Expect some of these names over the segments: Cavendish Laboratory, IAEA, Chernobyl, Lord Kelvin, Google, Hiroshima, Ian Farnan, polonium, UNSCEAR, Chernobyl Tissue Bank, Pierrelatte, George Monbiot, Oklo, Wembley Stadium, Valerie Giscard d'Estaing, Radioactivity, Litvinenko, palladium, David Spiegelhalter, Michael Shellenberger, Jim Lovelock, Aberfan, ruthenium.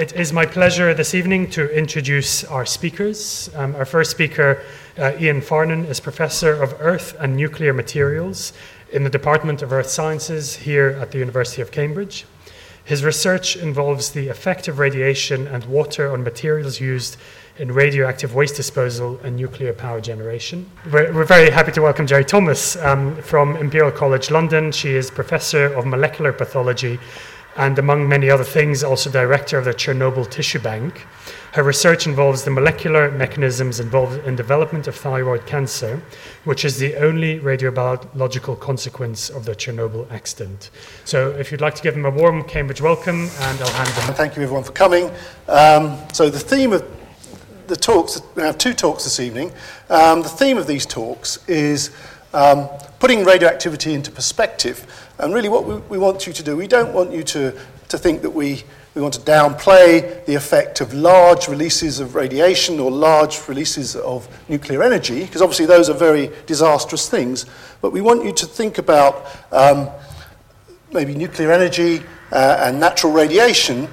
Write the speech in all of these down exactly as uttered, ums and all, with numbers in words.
It is my pleasure this evening to introduce our speakers. Um, our first speaker, uh, Ian Farnan, is Professor of Earth and Nuclear Materials in the Department of Earth Sciences here at the University of Cambridge. His research involves the effect of radiation and water on materials used in radioactive waste disposal and nuclear power generation. We're, we're very happy to welcome Gerry Thomas um, from Imperial College London. She is Professor of Molecular Pathology and, among many other things, also Director of the Chernobyl Tissue Bank. Her research involves the molecular mechanisms involved in development of thyroid cancer, which is the only radiobiological consequence of the Chernobyl accident. So if you'd like to give them a warm Cambridge welcome, and I'll hand them. Thank you, everyone, for coming. Um, so the theme of the talks, we have two talks this evening. Um, the theme of these talks is um, putting radioactivity into perspective. And really what we, we want you to do, we don't want you to, to think that we, we want to downplay the effect of large releases of radiation or large releases of nuclear energy, because obviously those are very disastrous things. But we want you to think about um, maybe nuclear energy uh, and natural radiation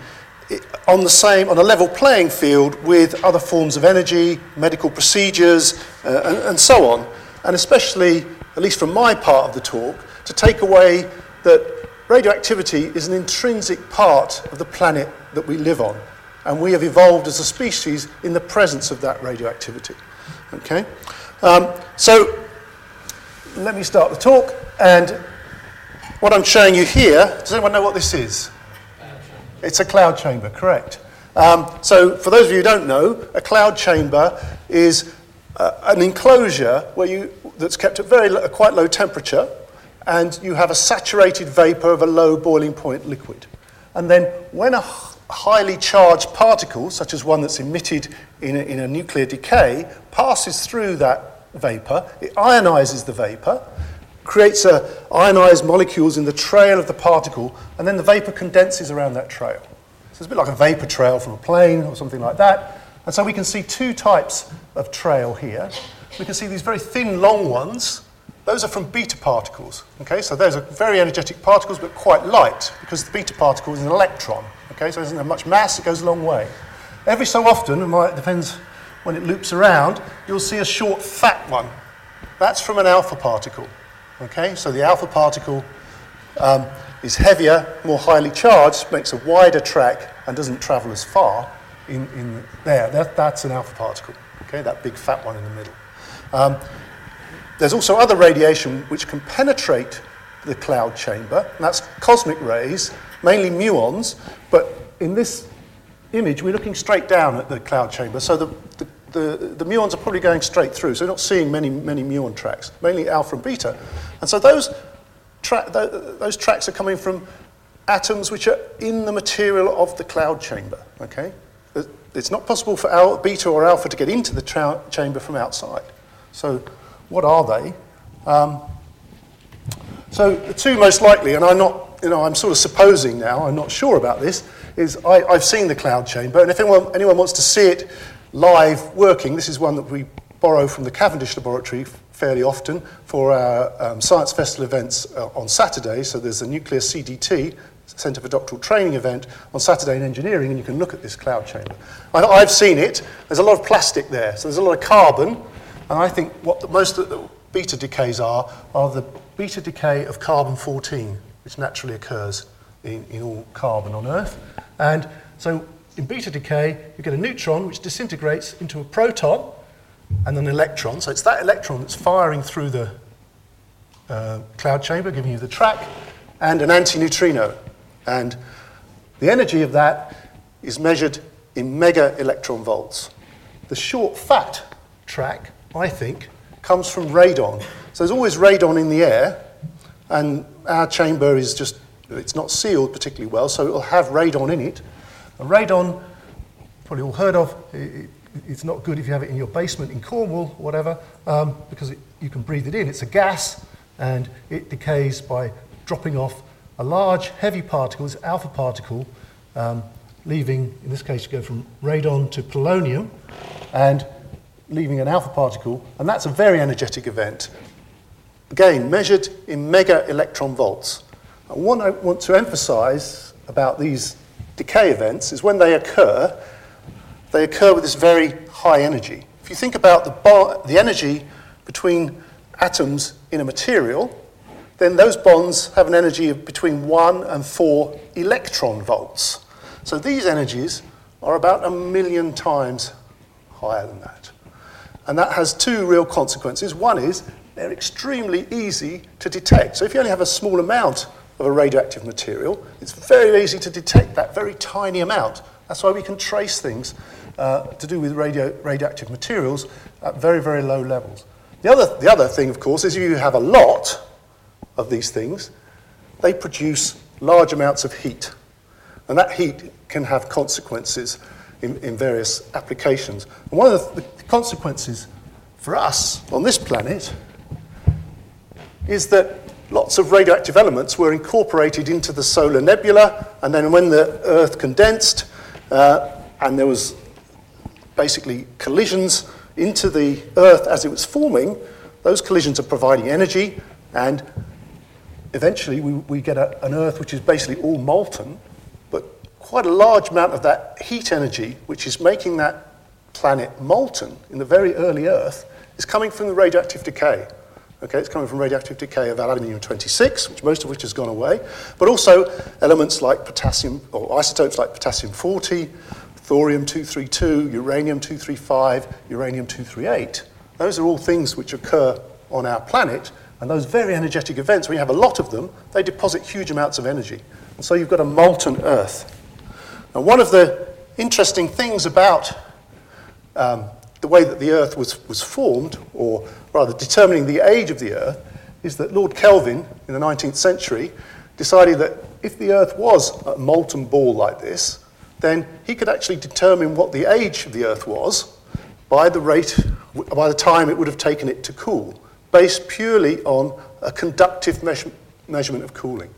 on the same, on a level playing field with other forms of energy, medical procedures, uh, and, and so on. And especially, at least from my part of the talk, to take away that radioactivity is an intrinsic part of the planet that we live on. And we have evolved as a species in the presence of that radioactivity. Okay? Um, so, let me start the talk. And what I'm showing you here, does anyone know what this is? It's a cloud chamber, correct. Um, so for those of you who don't know, a cloud chamber is uh, an enclosure where you, that's kept at very lo- quite low temperature, and you have a saturated vapour of a low boiling point liquid. And then when a h- highly charged particle, such as one that's emitted in a, in a nuclear decay, passes through that vapour, it ionises the vapour, creates uh, ionised molecules in the trail of the particle, and then the vapour condenses around that trail. So it's a bit like a vapour trail from a plane or something like that. And so we can see two types of trail here. We can see these very thin, long ones. Those are from beta particles. Okay, so those are very energetic particles, but quite light, because the beta particle is an electron. Okay, so it doesn't have much mass, it goes a long way. Every so often, and it depends when it loops around, you'll see a short, fat one. That's from an alpha particle. Okay, so the alpha particle um, is heavier, more highly charged, makes a wider track, and doesn't travel as far in, in there. That, that's an alpha particle, okay, that big fat one in the middle. Um, there's also other radiation which can penetrate the cloud chamber, and that's cosmic rays, mainly muons, but in this image we're looking straight down at the cloud chamber, so the, the The, the muons are probably going straight through, so you're not seeing many, many muon tracks, mainly alpha and beta. And so those, tra- th- those tracks are coming from atoms which are in the material of the cloud chamber, okay? It's not possible for al- beta or alpha to get into the tra- chamber from outside. So what are they? Um, so the two most likely, and I'm not, you know, I'm sort of supposing now, I'm not sure about this, is I, I've seen the cloud chamber, and if anyone, anyone wants to see it live working, this is one that we borrow from the Cavendish Laboratory f- fairly often for our um, Science Festival events uh, on Saturday. So there's a nuclear C D T, Centre for Doctoral Training event, on Saturday in engineering, and you can look at this cloud chamber. I, I've seen it. There's a lot of plastic there, so there's a lot of carbon, and I think what the, most of the beta decays are are the beta decay of carbon fourteen, which naturally occurs in, in all carbon on Earth. And so in beta decay, you get a neutron which disintegrates into a proton and an electron. So it's that electron that's firing through the uh, cloud chamber, giving you the track, and an antineutrino. And the energy of that is measured in mega electron volts. The short, fat track, I think, comes from radon. So there's always radon in the air, and our chamber is just, it's not sealed particularly well, so it'll have radon in it. And radon, probably all heard of, it, it's not good if you have it in your basement in Cornwall or whatever, um, because it, you can breathe it in. It's a gas, and it decays by dropping off a large, heavy particle, it's alpha particle, um, leaving, in this case, you go from radon to polonium, and leaving an alpha particle, and that's a very energetic event. Again, measured in mega electron volts. And what I want to emphasise about these decay events is when they occur, they occur with this very high energy. If you think about the, bar, the energy between atoms in a material, then those bonds have an energy of between one and four electron volts. So these energies are about a million times higher than that. And that has two real consequences. One is they're extremely easy to detect. So if you only have a small amount of a radioactive material, it's very easy to detect that very tiny amount. That's why we can trace things uh, to do with radio, radioactive materials at very, very low levels. The other, the other thing, of course, is if you have a lot of these things, they produce large amounts of heat. And that heat can have consequences in, in various applications. And one of the, the consequences for us on this planet is that lots of radioactive elements were incorporated into the solar nebula, and then when the Earth condensed, uh, and there was basically collisions into the Earth as it was forming, those collisions are providing energy, and eventually we, we get a, an Earth which is basically all molten, but quite a large amount of that heat energy, which is making that planet molten in the very early Earth, is coming from the radioactive decay. Okay, it's coming from radioactive decay of aluminium twenty-six, which most of which has gone away, but also elements like potassium, or isotopes like potassium forty, thorium two thirty-two, uranium two thirty-five, uranium two thirty-eight. Those are all things which occur on our planet, and those very energetic events, when you have a lot of them, they deposit huge amounts of energy. And so you've got a molten Earth. Now, one of the interesting things about um, the way that the Earth was, was formed, or rather determining the age of the Earth, is that Lord Kelvin, in the nineteenth century, decided that if the Earth was a molten ball like this, then he could actually determine what the age of the Earth was by the rate, by the time it would have taken it to cool, based purely on a conductive measure, measurement of cooling.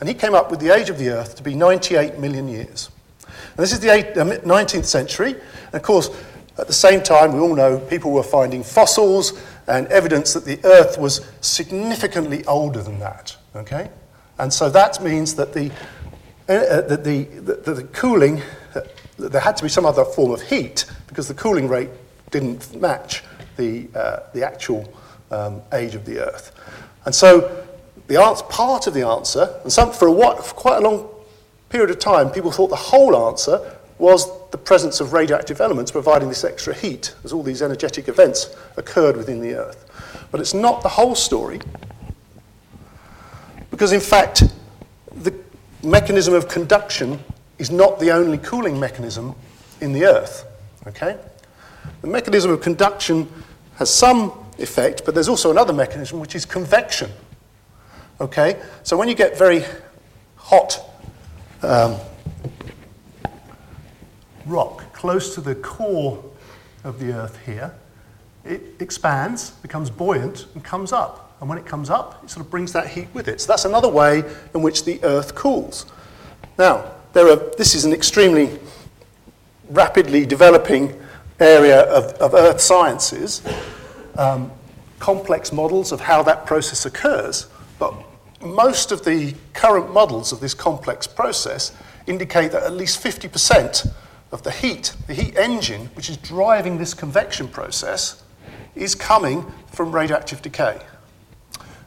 And he came up with the age of the Earth to be ninety-eight million years. And this is the nineteenth century, and of course, at the same time, we all know people were finding fossils and evidence that the Earth was significantly older than that, okay? And so that means that the, uh, that the, the, the cooling, uh, there had to be some other form of heat because the cooling rate didn't match the, uh, the actual um, age of the Earth. And so the answer, part of the answer, and some, for, a while, for quite a long period of time, people thought the whole answer was the presence of radioactive elements providing this extra heat as all these energetic events occurred within the Earth. But it's not the whole story, because in fact, the mechanism of conduction is not the only cooling mechanism in the Earth, okay? The mechanism of conduction has some effect, but there's also another mechanism, which is convection, okay? So when you get very hot, um, rock close to the core of the Earth here, it expands, becomes buoyant, and comes up. And when it comes up, it sort of brings that heat with it. So that's another way in which the Earth cools. Now, there are, this is an extremely rapidly developing area of, of Earth sciences, um, complex models of how that process occurs, but most of the current models of this complex process indicate that at least fifty percent of the heat, the heat engine, which is driving this convection process, is coming from radioactive decay,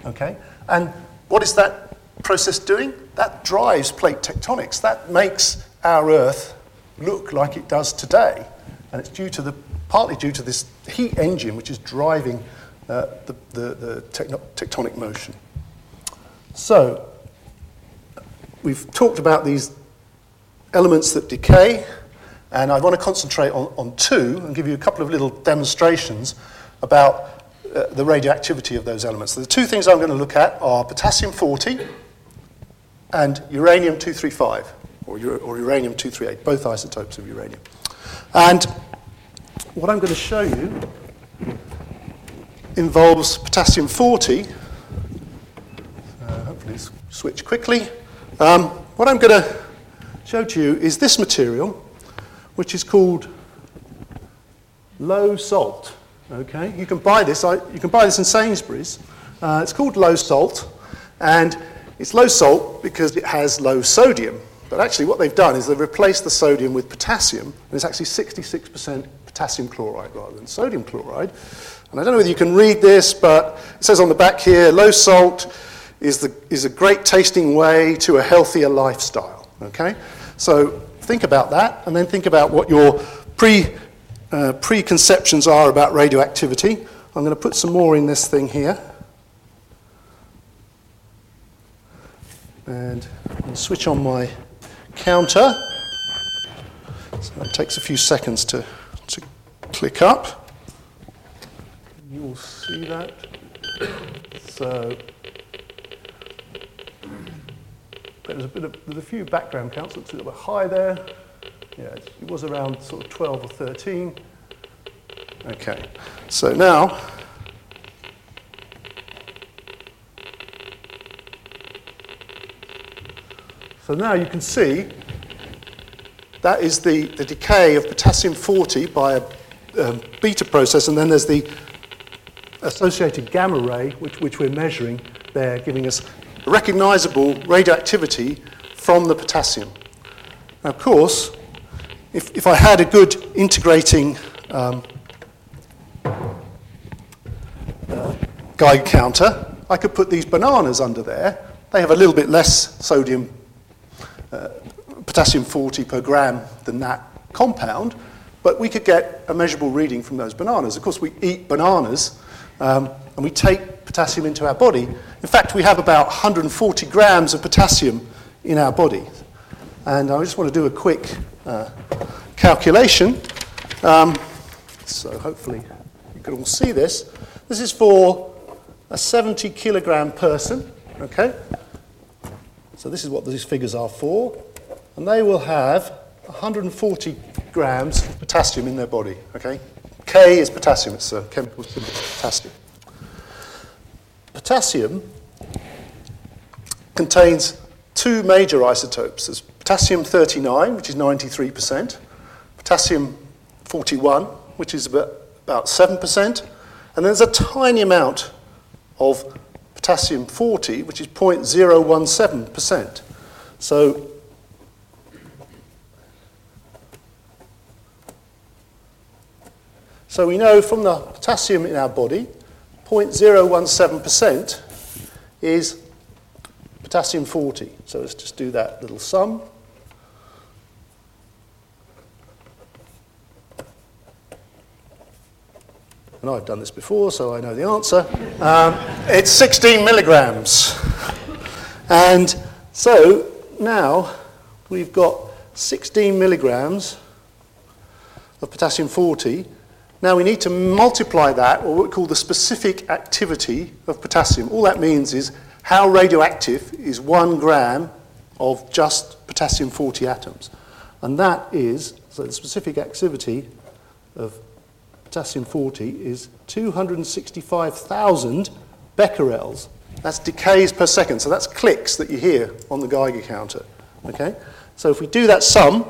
okay? And what is that process doing? That drives plate tectonics. That makes our Earth look like it does today. And it's due to the, partly due to this heat engine, which is driving uh, the, the, the tecno- tectonic motion. So, we've talked about these elements that decay, and I want to concentrate on, on two and give you a couple of little demonstrations about uh, the radioactivity of those elements. So the two things I'm going to look at are potassium forty and uranium two thirty-five, or, or uranium two thirty-eight, both isotopes of uranium. And what I'm going to show you involves potassium forty. Uh, hopefully it's switched quickly. Um, what I'm going to show to you is this material, which is called low salt. Okay, you can buy this. I, you can buy this in Sainsbury's. Uh, it's called low salt, and it's low salt because it has low sodium. But actually what they've done is they've replaced the sodium with potassium, and it's actually sixty-six percent potassium chloride rather than sodium chloride. And I don't know whether you can read this, but it says on the back here, low salt is the is a great tasting way to a healthier lifestyle, okay? So think about that, and then think about what your pre, uh, preconceptions are about radioactivity. I'm going to put some more in this thing here. And I'll switch on my counter. So it takes a few seconds to, to click up. You will see that. So there's a bit of there's a few background counts. Looks a little bit high there. Yeah, it was around sort of twelve or thirteen. Okay. So now. So now you can see that is the, the decay of potassium forty by a, a beta process, and then there's the associated gamma ray, which, which we're measuring there, giving us recognizable radioactivity from the potassium. Now, of course, if, if I had a good integrating um, uh, guide counter, I could put these bananas under there. They have a little bit less sodium, Uh, potassium forty per gram than that compound, but we could get a measurable reading from those bananas. Of course, we eat bananas, um, and we take potassium into our body. In fact, we have about one hundred forty grams of potassium in our body. And I just want to do a quick uh, calculation. Um, so hopefully you can all see this. This is for a seventy kilogram person, okay? So this is what these figures are for, and they will have one hundred forty grams of potassium in their body, okay? K is potassium, it's a chemical symbol, potassium. Potassium contains two major isotopes. There's potassium thirty-nine, which is ninety-three percent, potassium forty-one, which is about seven percent, and then there's a tiny amount of potassium forty, which is zero point zero one seven percent. So so we know from the potassium in our body, zero point zero one seven percent is potassium forty. So let's just do that little sum. And I've done this before, so I know the answer. Um, it's sixteen milligrams. And so now we've got sixteen milligrams of potassium forty. Now we need to multiply that, or what we call the specific activity of potassium. All that means is how radioactive is one gram of just potassium forty atoms. And that is, so the specific activity of potassium forty is two hundred sixty-five thousand becquerels. That's decays per second, so that's clicks that you hear on the Geiger counter. Okay? So if we do that sum,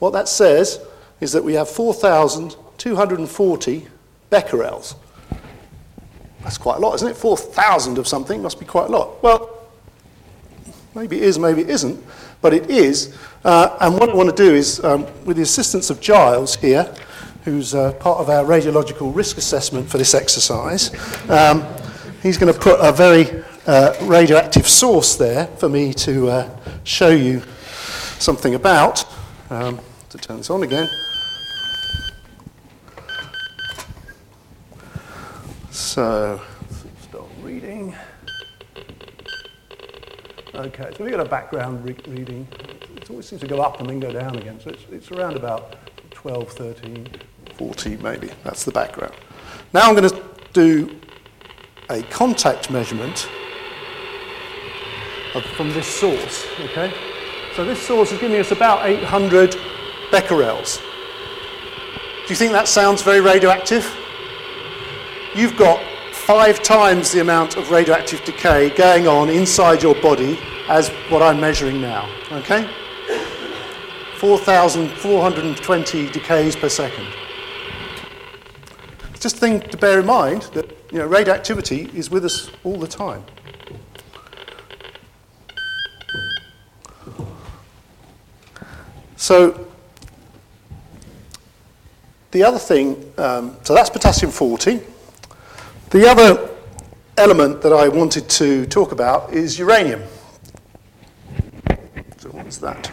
what that says is that we have four thousand two hundred forty becquerels. That's quite a lot, isn't it? four thousand of something must be quite a lot. Well, maybe it is, maybe it isn't, but it is. Uh, and what I want to do is, um, with the assistance of Giles here, who's uh, part of our radiological risk assessment for this exercise. Um, he's going to put a very uh, radioactive source there for me to uh, show you something about. Um, to turn this on again. So, stop reading. Okay, so we've got a background re- reading. It always seems to go up and then go down again. So it's, it's around about twelve, thirteen, forty maybe. That's the background. Now I'm going to do a contact measurement of, from this source. Okay, so this source is giving us about eight hundred becquerels. Do you think that sounds very radioactive? You've got five times the amount of radioactive decay going on inside your body as what I'm measuring now. Okay, four thousand four hundred twenty decays per second. It's just a thing to bear in mind that, you know, radioactivity is with us all the time. So the other thing, um, so that's potassium forty. The other element that I wanted to talk about is uranium. So what's that?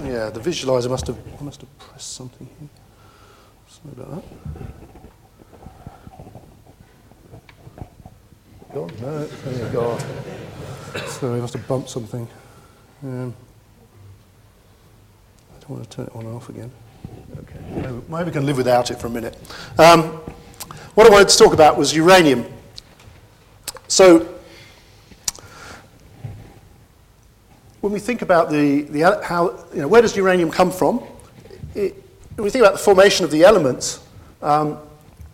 Yeah, the visualizer must have I must have pressed something here. Sorry about that. God, no, there you go. Sorry, I must have bumped something. Um, I don't want to turn it on and off again. Okay, maybe, maybe we can live without it for a minute. Um, what I wanted to talk about was uranium. So, when we think about the, the how, you know, where does uranium come from? It, when we think about the formation of the elements, um,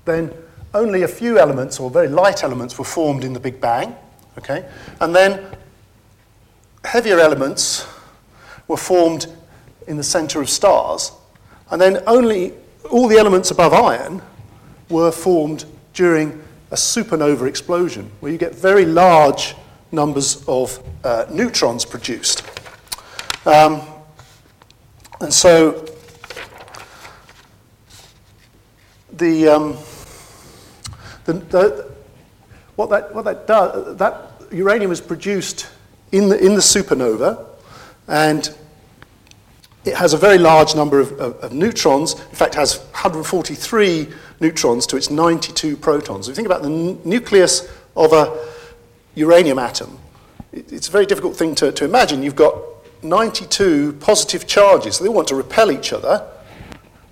then only a few elements, or very light elements, were formed in the Big Bang, okay? And then heavier elements were formed in the center of stars. And then only all the elements above iron were formed during a supernova explosion, where you get very large numbers of uh, neutrons produced. Um, and so the, um, the, the what that what that does, that uranium is produced in the in the supernova, and it has a very large number of, of, of neutrons. In fact, it has one hundred forty-three neutrons to its ninety-two protons. If you think about the n- nucleus of a uranium atom, it, it's a very difficult thing to, to imagine. You've got ninety-two positive charges, so they all want to repel each other.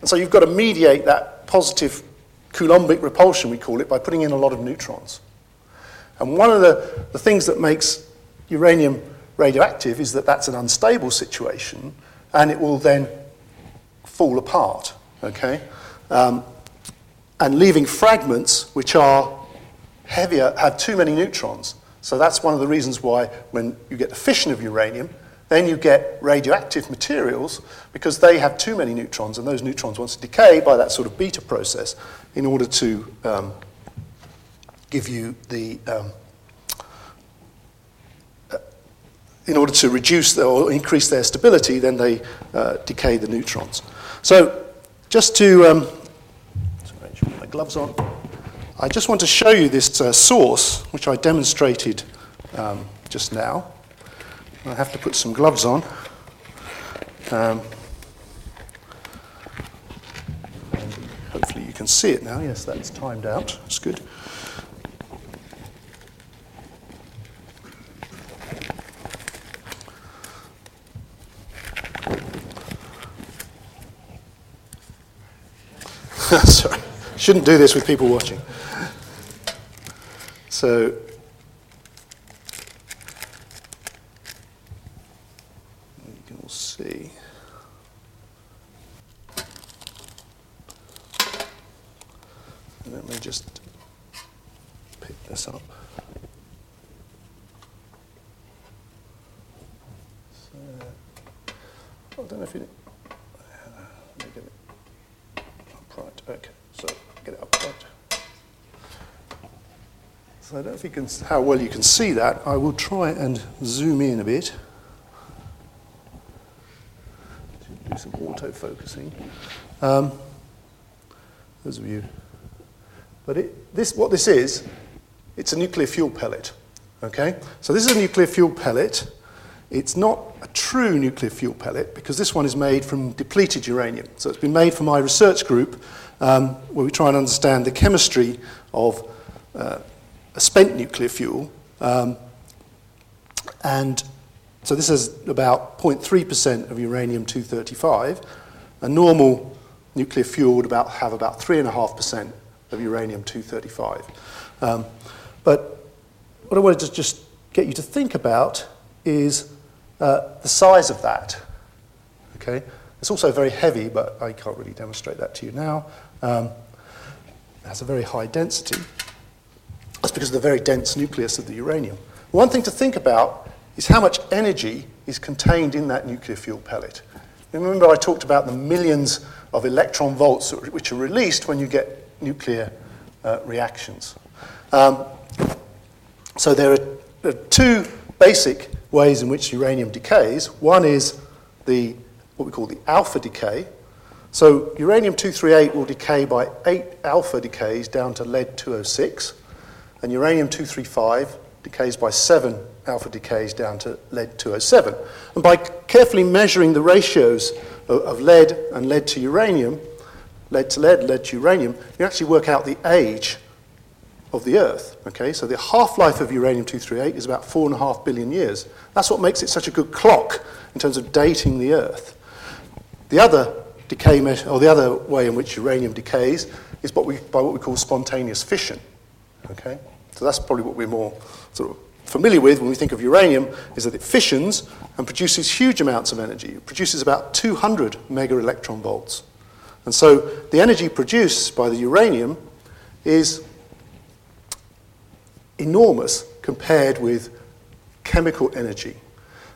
And so you've got to mediate that positive coulombic repulsion, we call it, by putting in a lot of neutrons. And one of the, the things that makes uranium radioactive is that that's an unstable situation, and it will then fall apart, okay? Um, and leaving fragments which are heavier, have too many neutrons. So that's one of the reasons why when you get the fission of uranium, then you get radioactive materials, because they have too many neutrons, and those neutrons want to decay by that sort of beta process in order to um, give you the, um, in order to reduce the, or increase their stability, then they uh, decay the neutrons. So just to, um, sorry, I should put my gloves on. I just want to show you this uh, source, which I demonstrated um, just now. I have to put some gloves on. Um, hopefully you can see it now. Yes, that's timed out. That's good. Sorry, shouldn't do this with people watching. So, you can all see. Let me just pick this up. So, I don't know if you. Right, okay, so get it up right. So I don't know if you can, how well you can see that. I will try and zoom in a bit. Do some auto-focusing. Um, those of you. But it, this, what this is, it's a nuclear fuel pellet, okay? So this is a nuclear fuel pellet. It's not a true nuclear fuel pellet, because this one is made from depleted uranium. So it's been made for my research group, um, where we try and understand the chemistry of uh, a spent nuclear fuel. Um, and so this is about zero point three percent of uranium two thirty-five. A normal nuclear fuel would about have about three point five percent of uranium two thirty-five. Um, but what I wanted to just get you to think about is Uh, the size of that, okay? It's also very heavy, but I can't really demonstrate that to you now. Um, it has a very high density. That's because of the very dense nucleus of the uranium. One thing to think about is how much energy is contained in that nuclear fuel pellet. Remember I talked about the millions of electron volts which are released when you get nuclear uh, reactions. Um, so there are, there are two basic ways in which uranium decays. One is the what we call the alpha decay. So uranium two thirty-eight will decay by eight alpha decays down to lead two oh six, and uranium two thirty-five decays by seven alpha decays down to lead two oh seven. And by carefully measuring the ratios of, of lead and lead to uranium, lead to lead, lead to uranium, you actually work out the age of the Earth. Okay, so the half-life of uranium two thirty-eight is about four and a half billion years. That's what makes it such a good clock in terms of dating the Earth. The other decay measure, or the other way in which uranium decays, is what we by what we call spontaneous fission. Okay, so that's probably what we're more sort of familiar with when we think of uranium, is that it fissions and produces huge amounts of energy. It produces about two hundred mega electron volts. And so the energy produced by the uranium is enormous compared with chemical energy.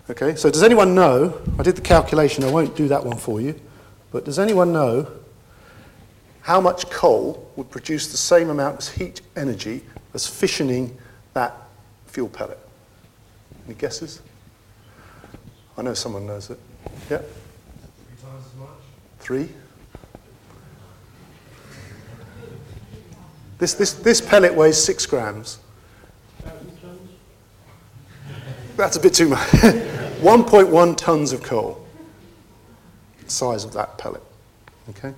Okay, so does anyone know, I did the calculation, I won't do that one for you, but does anyone know how much coal would produce the same amount as heat energy as fissioning that fuel pellet? Any guesses? I know someone knows it. Yeah? Three times as much? Three? This, this, this pellet weighs six grams. That's a bit too much. one point one tons of coal. The size of that pellet. Okay?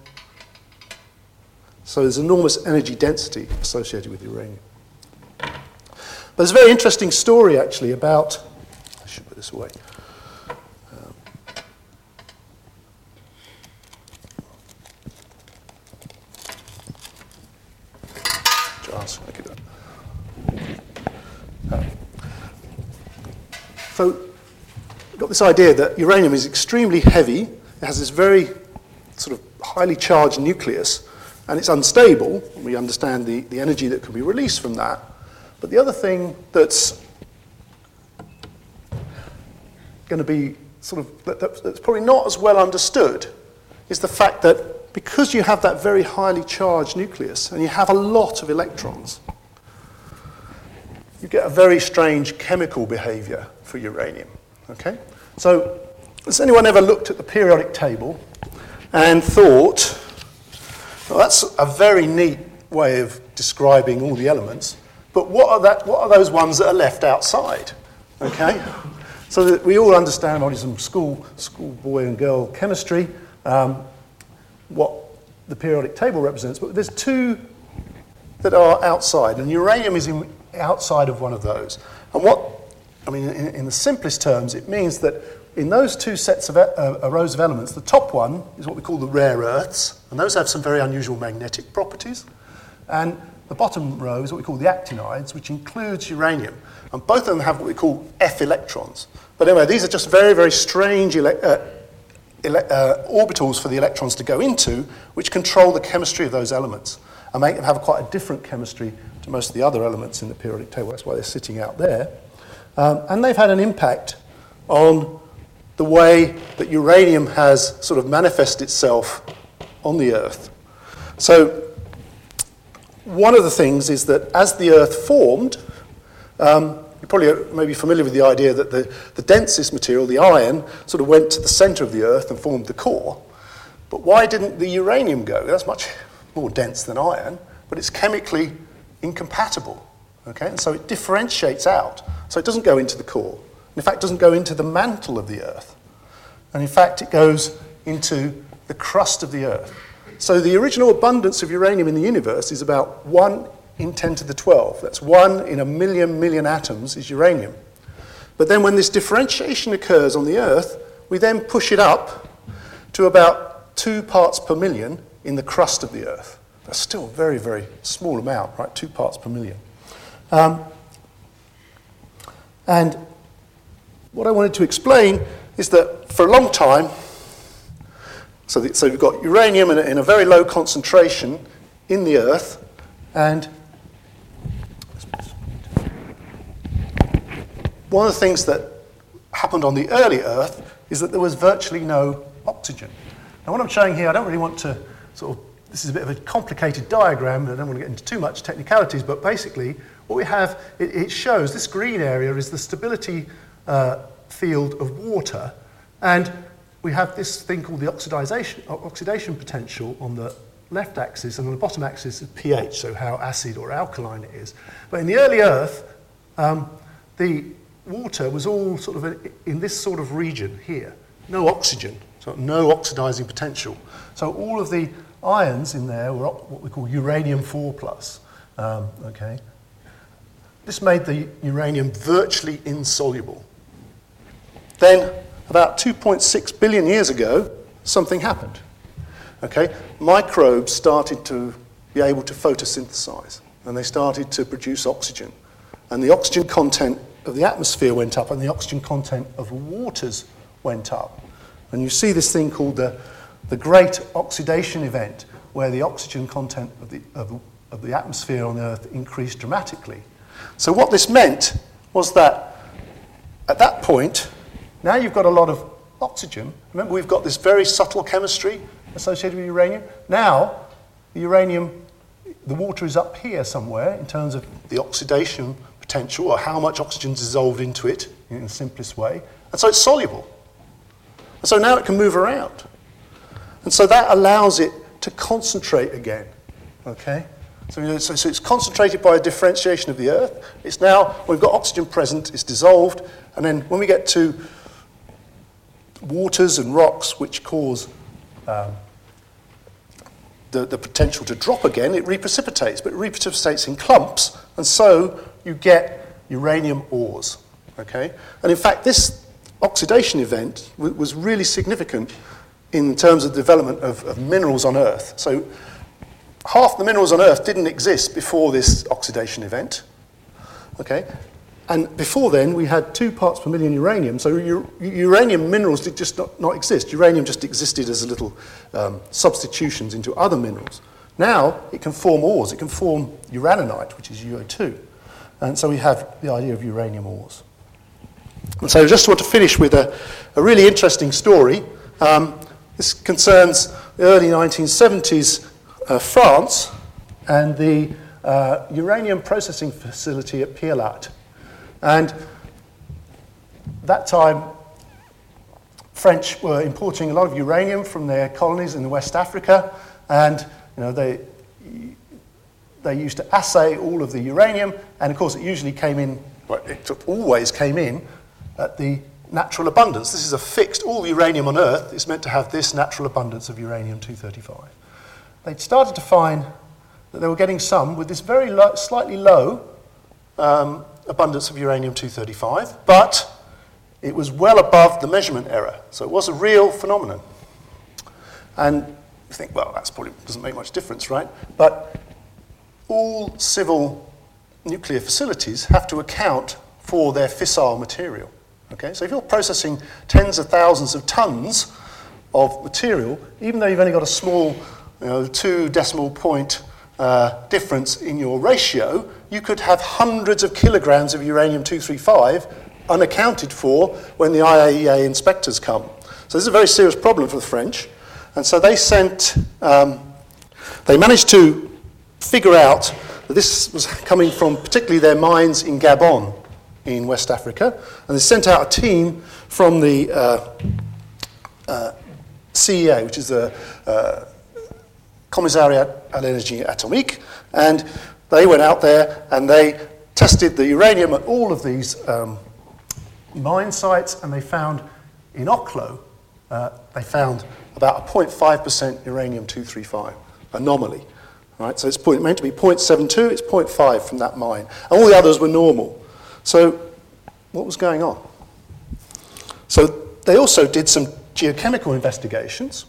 So there's enormous energy density associated with uranium. But there's a very interesting story, actually, about... I should put this away. Um, just make it up. Uh, So we've got this idea that uranium is extremely heavy. It has this very sort of highly charged nucleus, and it's unstable. We understand the, the energy that can be released from that. But the other thing that's going to be sort of, that, that, that's probably not as well understood, is the fact that because you have that very highly charged nucleus and you have a lot of electrons, you get a very strange chemical behavior for uranium. Okay? So has anyone ever looked at the periodic table and thought, well, that's a very neat way of describing all the elements, but what are that what are those ones that are left outside? Okay? So that we all understand, obviously some school school boy and girl chemistry, um, what the periodic table represents, but there's two that are outside, and uranium is in outside of one of those. And what, I mean, in, in the simplest terms, it means that in those two sets of uh, rows of elements, the top one is what we call the rare earths, and those have some very unusual magnetic properties. And the bottom row is what we call the actinides, which includes uranium. And both of them have what we call F electrons. But anyway, these are just very, very strange ele- uh, ele- uh, orbitals for the electrons to go into, which control the chemistry of those elements and make them have quite a different chemistry to most of the other elements in the periodic table. That's why they're sitting out there. Um, and they've had an impact on the way that uranium has sort of manifested itself on the Earth. So one of the things is that as the Earth formed, um, you probably are maybe familiar with the idea that the, the densest material, the iron, sort of went to the center of the Earth and formed the core. But why didn't the uranium go? That's much more dense than iron, but it's chemically incompatible, okay? And so it differentiates out. So it doesn't go into the core. In fact, it doesn't go into the mantle of the Earth. And in fact, it goes into the crust of the Earth. So the original abundance of uranium in the universe is about one in ten to the twelve. That's one in a million million atoms is uranium. But then when this differentiation occurs on the Earth, we then push it up to about two parts per million in the crust of the Earth. That's still a very, very small amount, right? Two parts per million. Um, and what I wanted to explain is that for a long time, so, the, so we've got uranium in a, in a very low concentration in the Earth, and one of the things that happened on the early Earth is that there was virtually no oxygen. Now what I'm showing here, I don't really want to sort of this is a bit of a complicated diagram, and I don't want to get into too much technicalities, but basically what we have, it, it shows this green area is the stability uh, field of water, and we have this thing called the oxidization, oxidation potential on the left axis, and on the bottom axis is pH, so how acid or alkaline it is. But in the early Earth, um, the water was all sort of a, in this sort of region here. No oxygen, so no oxidizing potential. So all of the ions in there were what we call uranium four plus, um, okay? This made the uranium virtually insoluble. Then, about two point six billion years ago, something happened. Okay, microbes started to be able to photosynthesize, and they started to produce oxygen. And the oxygen content of the atmosphere went up, and the oxygen content of waters went up. And you see this thing called the, the Great Oxidation Event, where the oxygen content of the, of, of the atmosphere on Earth increased dramatically. So what this meant was that at that point, now you've got a lot of oxygen. Remember, we've got this very subtle chemistry associated with uranium. Now, the uranium, the water is up here somewhere in terms of the oxidation potential, or how much oxygen is dissolved into it in the simplest way. And so it's soluble. And so now it can move around. And so that allows it to concentrate again, okay? So, so, so it's concentrated by a differentiation of the Earth. It's now, we've got oxygen present, it's dissolved, and then when we get to waters and rocks which cause um, the, the potential to drop again, it reprecipitates, but it reprecipitates in clumps, and so you get uranium ores, okay? And in fact, this oxidation event w- was really significant in terms of development of, of minerals on Earth. So half the minerals on Earth didn't exist before this oxidation event, okay? And before then, we had two parts per million uranium, so u- uranium minerals did just not, not exist. Uranium just existed as a little um, substitutions into other minerals. Now, it can form ores. It can form uraninite, which is U O two. And so we have the idea of uranium ores. And so I just want to finish with a, a really interesting story. Um, this concerns the early nineteen seventies Uh, France and the uh, uranium processing facility at Pierrelatte. And that time, French were importing a lot of uranium from their colonies in West Africa, and you know they they used to assay all of the uranium, and of course it usually came in, well, it always came in at the natural abundance. This is a fixed, all the uranium on Earth is meant to have this natural abundance of uranium two thirty-five. They'd started to find that they were getting some with this very low, slightly low um, abundance of uranium two thirty-five, but it was well above the measurement error. So it was a real phenomenon. And you think, well, that's probably doesn't make much difference, right? But all civil nuclear facilities have to account for their fissile material. Okay, so if you're processing tens of thousands of tons of material, even though you've only got a small You know, two decimal point uh, difference in your ratio, you could have hundreds of kilograms of uranium two thirty-five unaccounted for when the I A E A inspectors come. So this is a very serious problem for the French. And so they sent, um, they managed to figure out that this was coming from particularly their mines in Gabon in West Africa. And they sent out a team from the uh, uh, C E A, which is the uh, Commissariat à l'Énergie Atomique, and they went out there and they tested the uranium at all of these um, mine sites, and they found in Oklo, uh, they found about a zero point five percent uranium two thirty-five anomaly. Right? So it's point, meant to be zero point seven two, it's zero point five from that mine. And all the others were normal. So what was going on? So they also did some geochemical investigations.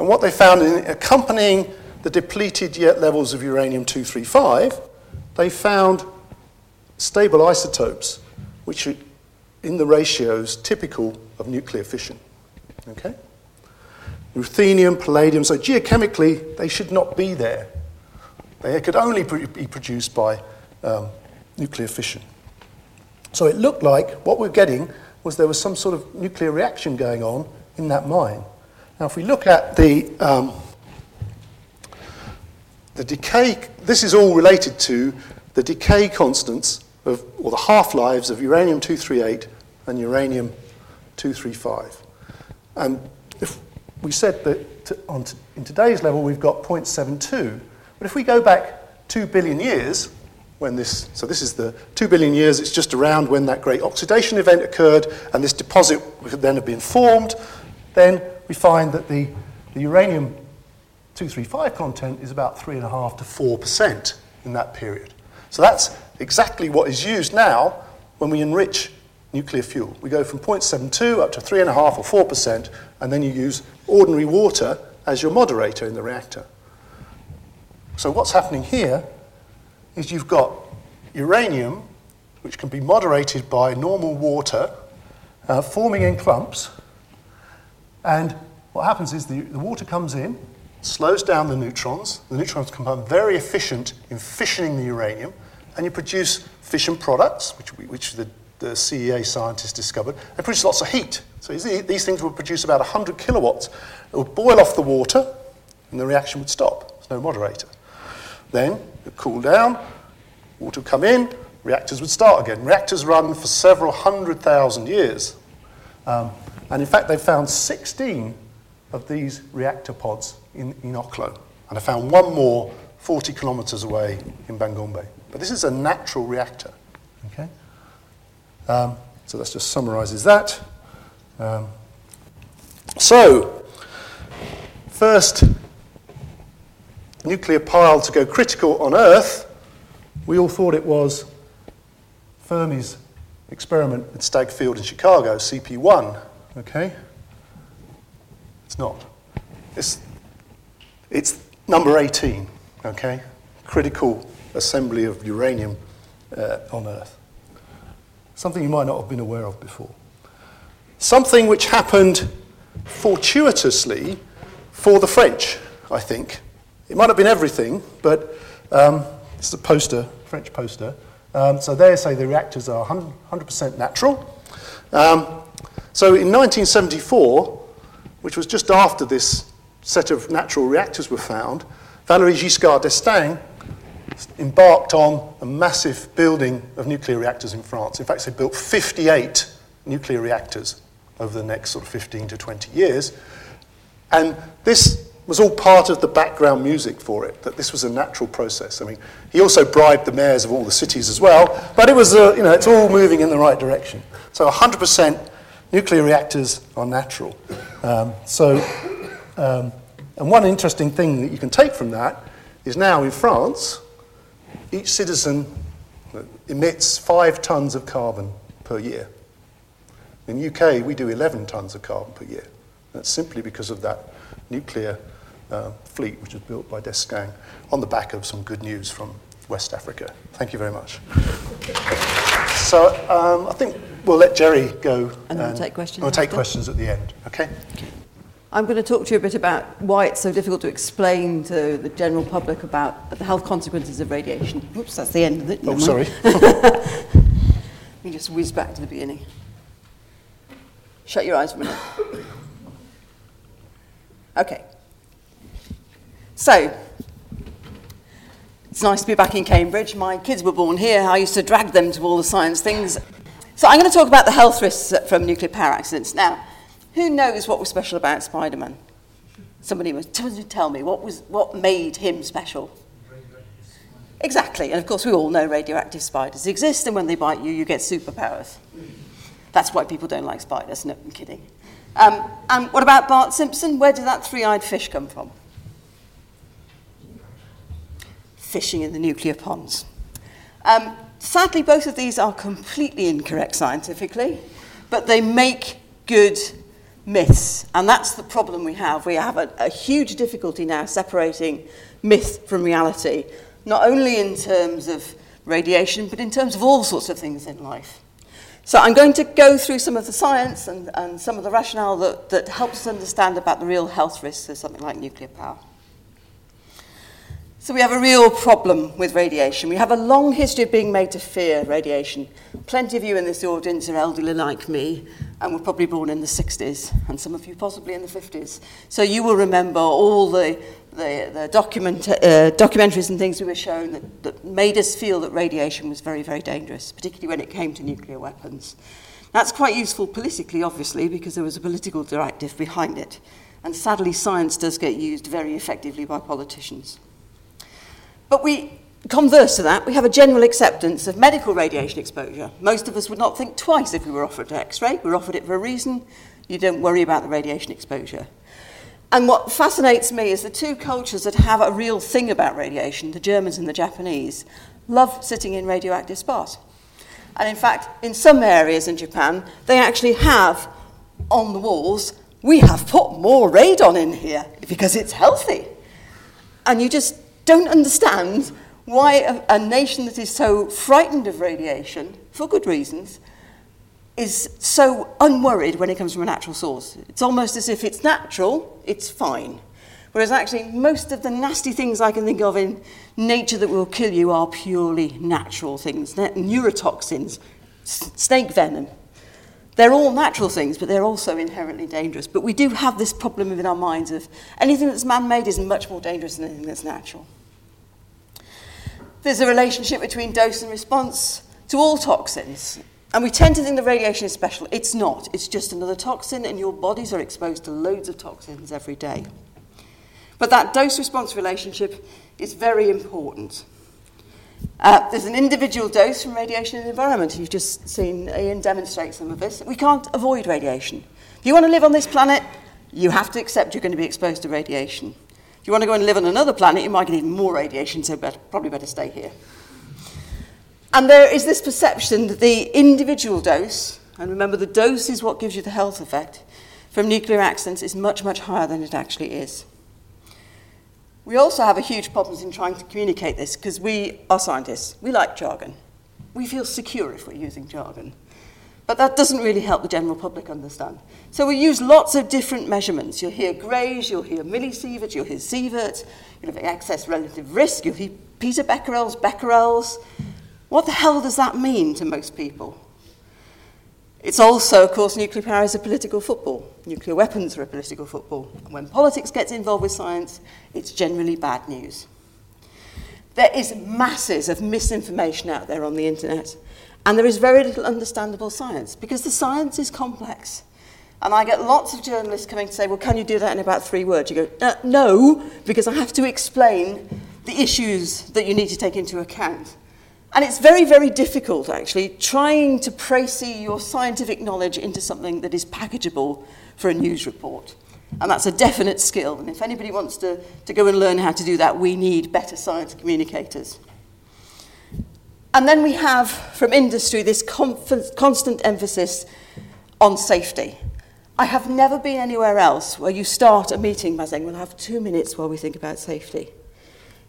And what they found in accompanying the depleted yet levels of uranium two thirty-five, they found stable isotopes, which are in the ratios typical of nuclear fission. Okay? Ruthenium, palladium, so geochemically, they should not be there. They could only be produced by um, nuclear fission. So it looked like what we're getting was there was some sort of nuclear reaction going on in that mine. Now, if we look at the um, the decay, this is all related to the decay constants of, or the half-lives of uranium two thirty-eight and uranium two three five. And if we said that to, on t- in today's level we've got zero point seven two, but if we go back two billion years, when this, so this is the two billion years, it's just around when that great oxidation event occurred and this deposit would then have been formed, then we find that the, the uranium two three five content is about three point five to four percent in that period. So that's exactly what is used now when we enrich nuclear fuel. We go from zero point seven two up to three point five or four percent, and then you use ordinary water as your moderator in the reactor. So what's happening here is you've got uranium, which can be moderated by normal water, uh, forming in clumps, and what happens is the, the water comes in, slows down the neutrons. The neutrons become very efficient in fissioning the uranium, and you produce fission products, which, which the, the C E A scientists discovered, and produce lots of heat. So these things would produce about one hundred kilowatts. It would boil off the water, and the reaction would stop. There's no moderator. Then it would cool down, water would come in, reactors would start again. Reactors run for several hundred thousand years. Um, and in fact, they found sixteen of these reactor pods in, in Oklo. And I found one more forty kilometers away in Bangombé. But this is a natural reactor. Okay. Um, so that just summarizes that. Um, so, first nuclear pile to go critical on Earth, we all thought it was Fermi's experiment at Stagg Field in Chicago, C P one. Okay? It's not. It's, it's number eighteen, okay? Critical assembly of uranium uh, on Earth. Something you might not have been aware of before. Something which happened fortuitously for the French, I think. It might have been everything, but um, it's a poster, French poster. Um, so they say the reactors are one hundred percent natural. Um, so in nineteen seventy-four, which was just after this set of natural reactors were found, Valerie Giscard d'Estaing embarked on a massive building of nuclear reactors in France. In fact, they built fifty-eight nuclear reactors over the next sort of fifteen to twenty years. And this was all part of the background music for it, that this was a natural process. I mean, he also bribed the mayors of all the cities as well, but it was, uh, you know, it's all moving in the right direction. So one hundred percent nuclear reactors are natural. Um, so, um, and one interesting thing that you can take from that is now in France, each citizen emits five tons of carbon per year. In the U K, we do eleven tons of carbon per year. That's simply because of that nuclear Uh, fleet, which was built by D'Estaing on the back of some good news from West Africa. Thank you very much. So um, I think we'll let Gerry go. And we'll take questions. We'll take questions at the end. Okay. I'm going to talk to you a bit about why it's so difficult to explain to the general public about the health consequences of radiation. Oops, that's the end of it. No, oh, sorry. Let me just whiz back to the beginning. Shut your eyes for a minute. Okay. So, it's nice to be back in Cambridge. My kids were born here. I used to drag them to all the science things. So I'm going to talk about the health risks from nuclear power accidents. Now, who knows what was special about Spider-Man? Somebody was, tell me, what was what made him special? Exactly. And of course, we all know radioactive spiders exist, and when they bite you, you get superpowers. That's why people don't like spiders. No, I'm kidding. Um, and what about Bart Simpson? Where did that three-eyed fish come from? Fishing in the nuclear ponds. Um, sadly, both of these are completely incorrect scientifically, but they make good myths, and that's the problem we have. We have a, a huge difficulty now separating myth from reality, not only in terms of radiation, but in terms of all sorts of things in life. So I'm going to go through some of the science and, and some of the rationale that, that helps us understand about the real health risks of something like nuclear power. So we have a real problem with radiation. We have a long history of being made to fear radiation. Plenty of you in this audience are elderly like me, and were probably born in the sixties, and some of you possibly in the fifties. So you will remember all the, the, the document, uh, documentaries and things we were shown that, that made us feel that radiation was very, very dangerous, particularly when it came to nuclear weapons. That's quite useful politically, obviously, because there was a political directive behind it. And sadly, science does get used very effectively by politicians. But we, converse to that, we have a general acceptance of medical radiation exposure. Most of us would not think twice if we were offered an X-ray. We're offered it for a reason. You don't worry about the radiation exposure. And what fascinates me is the two cultures that have a real thing about radiation, the Germans and the Japanese, love sitting in radioactive spas. And in fact, in some areas in Japan, they actually have on the walls, we have put more radon in here because it's healthy. And you just don't understand why a, a nation that is so frightened of radiation, for good reasons, is so unworried when it comes from a natural source. It's almost as if it's natural, it's fine. Whereas actually most of the nasty things I can think of in nature that will kill you are purely natural things. Neurotoxins, s- snake venom. They're all natural things, but they're also inherently dangerous. But we do have this problem within our minds of anything that's man-made is much more dangerous than anything that's natural. There's a relationship between dose and response to all toxins. And we tend to think the radiation is special. It's not. It's just another toxin, and your bodies are exposed to loads of toxins every day. But that dose-response relationship is very important. Uh, there's an individual dose from radiation in the environment. You've just seen Ian demonstrate some of this. We can't avoid radiation. If you want to live on this planet, you have to accept you're going to be exposed to radiation. If you want to go and live on another planet, you might get even more radiation, so better, probably better stay here. And there is this perception that the individual dose, and remember the dose is what gives you the health effect, from nuclear accidents is much, much higher than it actually is. We also have a huge problem in trying to communicate this because we are scientists. We like jargon. We feel secure if we're using jargon. But that doesn't really help the general public understand. So we use lots of different measurements. You'll hear grays, you'll hear millisieverts, you'll hear sieverts, you'll have excess relative risk, you'll hear Peter becquerels, becquerels. What the hell does that mean to most people? It's also, of course, nuclear power is a political football. Nuclear weapons are a political football. And when politics gets involved with science, it's generally bad news. There is masses of misinformation out there on the internet, and there is very little understandable science, because the science is complex. And I get lots of journalists coming to say, well, can you do that in about three words? You go, uh, no, because I have to explain the issues that you need to take into account. And it's very, very difficult, actually, trying to précis your scientific knowledge into something that is packageable for a news report. And that's a definite skill. And if anybody wants to, to go and learn how to do that, we need better science communicators. And then we have, from industry, this conf- constant emphasis on safety. I have never been anywhere else where you start a meeting by saying, we'll have two minutes while we think about safety.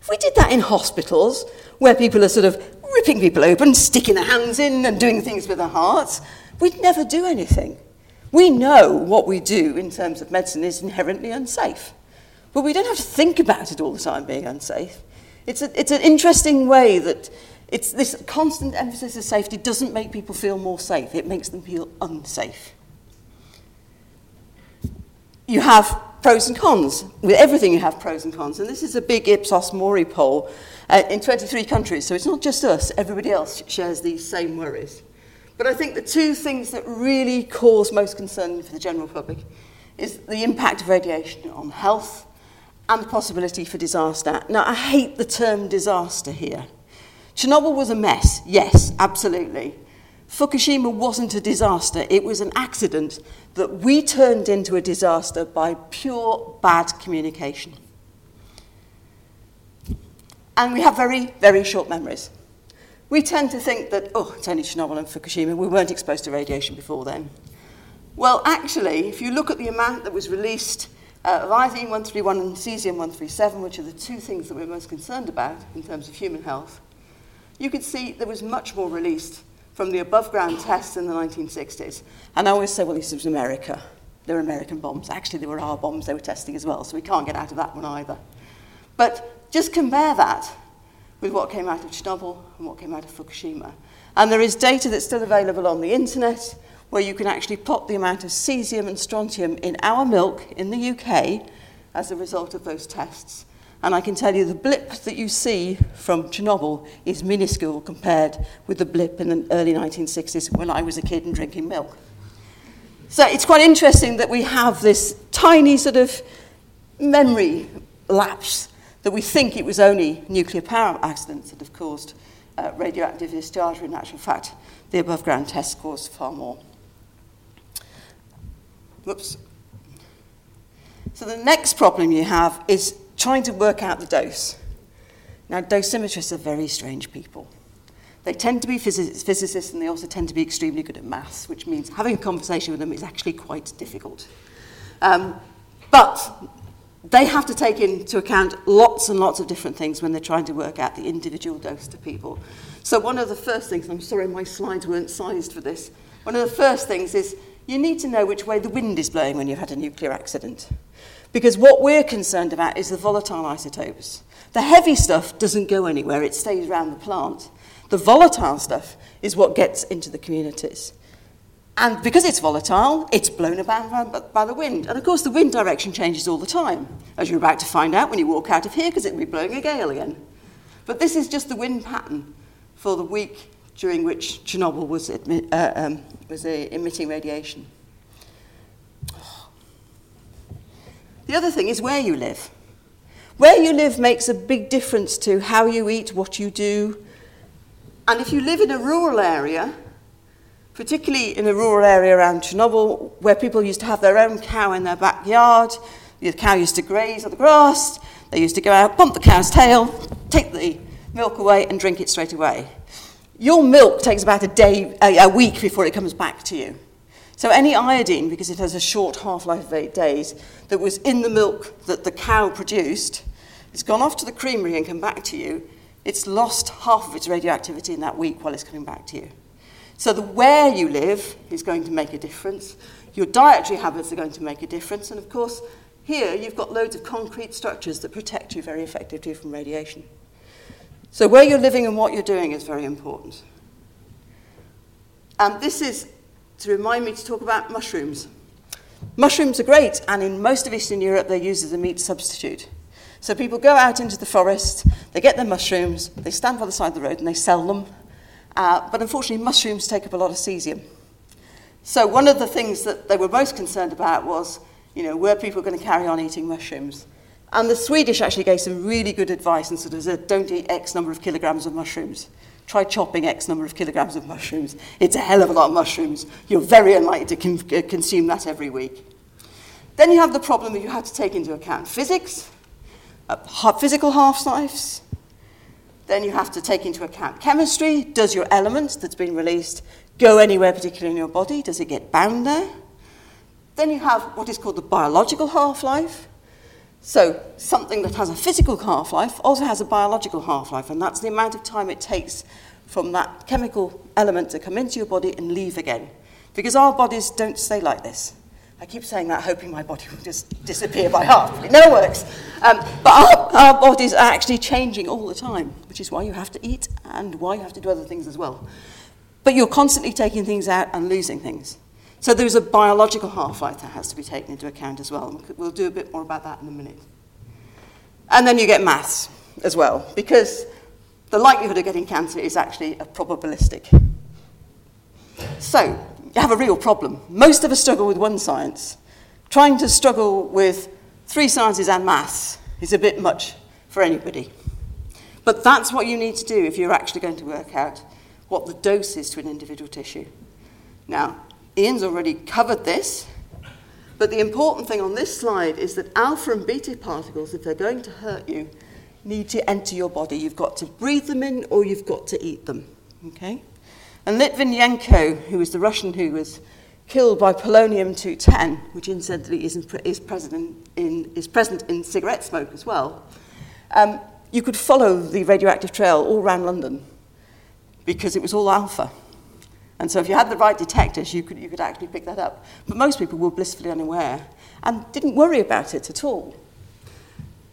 If we did that in hospitals, where people are sort of ripping people open, sticking their hands in and doing things with their hearts, we'd never do anything. We know what we do in terms of medicine is inherently unsafe. But we don't have to think about it all the time being unsafe. It's, a, it's an interesting way that it's this constant emphasis of safety doesn't make people feel more safe. It makes them feel unsafe. You have pros and cons. With everything you have pros and cons. And this is a big Ipsos Mori poll uh, in twenty-three countries. So it's not just us. Everybody else shares these same worries. But I think the two things that really cause most concern for the general public is the impact of radiation on health and the possibility for disaster. Now, I hate the term disaster here. Chernobyl was a mess. Yes, absolutely. Fukushima wasn't a disaster. It was an accident that we turned into a disaster by pure bad communication. And we have very, very short memories. We tend to think that, oh, it's only Chernobyl and Fukushima. We weren't exposed to radiation before then. Well, actually, if you look at the amount that was released uh, of I U one thirty-one and cesium one thirty-seven, which are the two things that we're most concerned about in terms of human health, you could see there was much more released from the above-ground tests in the nineteen sixties. And I always say, well, this was America. They were American bombs. Actually, they were our bombs they were testing as well, so we can't get out of that one either. But just compare that with what came out of Chernobyl and what came out of Fukushima. And there is data that's still available on the internet where you can actually plot the amount of cesium and strontium in our milk in the U K as a result of those tests. And I can tell you the blip that you see from Chernobyl is minuscule compared with the blip in the early nineteen sixties when I was a kid and drinking milk. So it's quite interesting that we have this tiny sort of memory lapse that we think it was only nuclear power accidents that have caused uh, radioactive discharge, when in actual fact the above ground test caused far more. Whoops. So the next problem you have is trying to work out the dose. Now, dosimetrists are very strange people. They tend to be physic- physicists, and they also tend to be extremely good at maths, which means having a conversation with them is actually quite difficult. Um, but they have to take into account lots and lots of different things when they're trying to work out the individual dose to people. So one of the first things, and I'm sorry my slides weren't sized for this, one of the first things is you need to know which way the wind is blowing when you've had a nuclear accident. Because what we're concerned about is the volatile isotopes. The heavy stuff doesn't go anywhere, it stays around the plant. The volatile stuff is what gets into the communities. And because it's volatile, it's blown about by the wind. And of course, the wind direction changes all the time, as you're about to find out when you walk out of here, because it'll be blowing a gale again. But this is just the wind pattern for the week during which Chernobyl was, admi- uh, um, was uh, emitting radiation. The other thing is where you live. Where you live makes a big difference to how you eat, what you do. And if you live in a rural area, particularly in a rural area around Chernobyl, where people used to have their own cow in their backyard, the cow used to graze on the grass, they used to go out, bump the cow's tail, take the milk away and drink it straight away. Your milk takes about a day, a, a week before it comes back to you. So any iodine, because it has a short half-life of eight days, that was in the milk that the cow produced, it's gone off to the creamery and come back to you. It's lost half of its radioactivity in that week while it's coming back to you. So the where you live is going to make a difference. Your dietary habits are going to make a difference. And of course, here you've got loads of concrete structures that protect you very effectively from radiation. So where you're living and what you're doing is very important. And this is to remind me to talk about mushrooms. Mushrooms are great, and in most of Eastern Europe, they're used as a meat substitute. So people go out into the forest, they get their mushrooms, they stand by the side of the road, and they sell them. Uh, but unfortunately, mushrooms take up a lot of cesium. So one of the things that they were most concerned about was, you know, were people going to carry on eating mushrooms? And the Swedish actually gave some really good advice and sort of said, don't eat X number of kilograms of mushrooms. Try chopping X number of kilograms of mushrooms. It's a hell of a lot of mushrooms. You're very unlikely to con- consume that every week. Then you have the problem that you have to take into account physics, uh, physical half-lives. Then you have to take into account chemistry. Does your element that's been released go anywhere particularly in your body? Does it get bound there? Then you have what is called the biological half-life. So something that has a physical half-life also has a biological half-life, and that's the amount of time it takes from that chemical element to come into your body and leave again. Because our bodies don't stay like this. I keep saying that, hoping my body will just disappear by half. It never works. Um, but our, our bodies are actually changing all the time, which is why you have to eat and why you have to do other things as well. But you're constantly taking things out and losing things. So there's a biological half-life that has to be taken into account as well. We'll do a bit more about that in a minute. And then you get maths as well, because the likelihood of getting cancer is actually a probabilistic. So you have a real problem. Most of us struggle with one science. Trying to struggle with three sciences and maths is a bit much for anybody. But that's what you need to do if you're actually going to work out what the dose is to an individual tissue. Now, Ian's already covered this, but the important thing on this slide is that alpha and beta particles, if they're going to hurt you, need to enter your body. You've got to breathe them in or you've got to eat them. Okay? And Litvinenko, who was the Russian who was killed by polonium two ten, which incidentally is, in pre- is, present, in, is present in cigarette smoke as well, um, you could follow the radioactive trail all around London because it was all alpha. And so if you had the right detectors, you could, you could actually pick that up. But most people were blissfully unaware and didn't worry about it at all.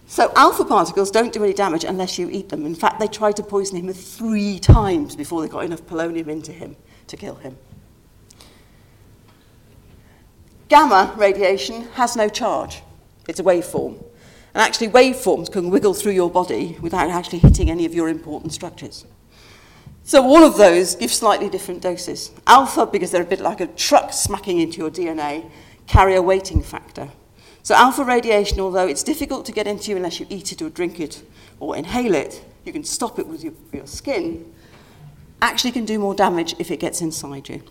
So alpha particles don't do any damage unless you eat them. In fact, they tried to poison him three times before they got enough polonium into him to kill him. Gamma radiation has no charge. It's a waveform. And actually, waveforms can wiggle through your body without actually hitting any of your important structures. So all of those give slightly different doses. Alpha, because they're a bit like a truck smacking into your D N A, carry a weighting factor. So alpha radiation, although it's difficult to get into you unless you eat it or drink it or inhale it, you can stop it with your, your skin, actually can do more damage if it gets inside you.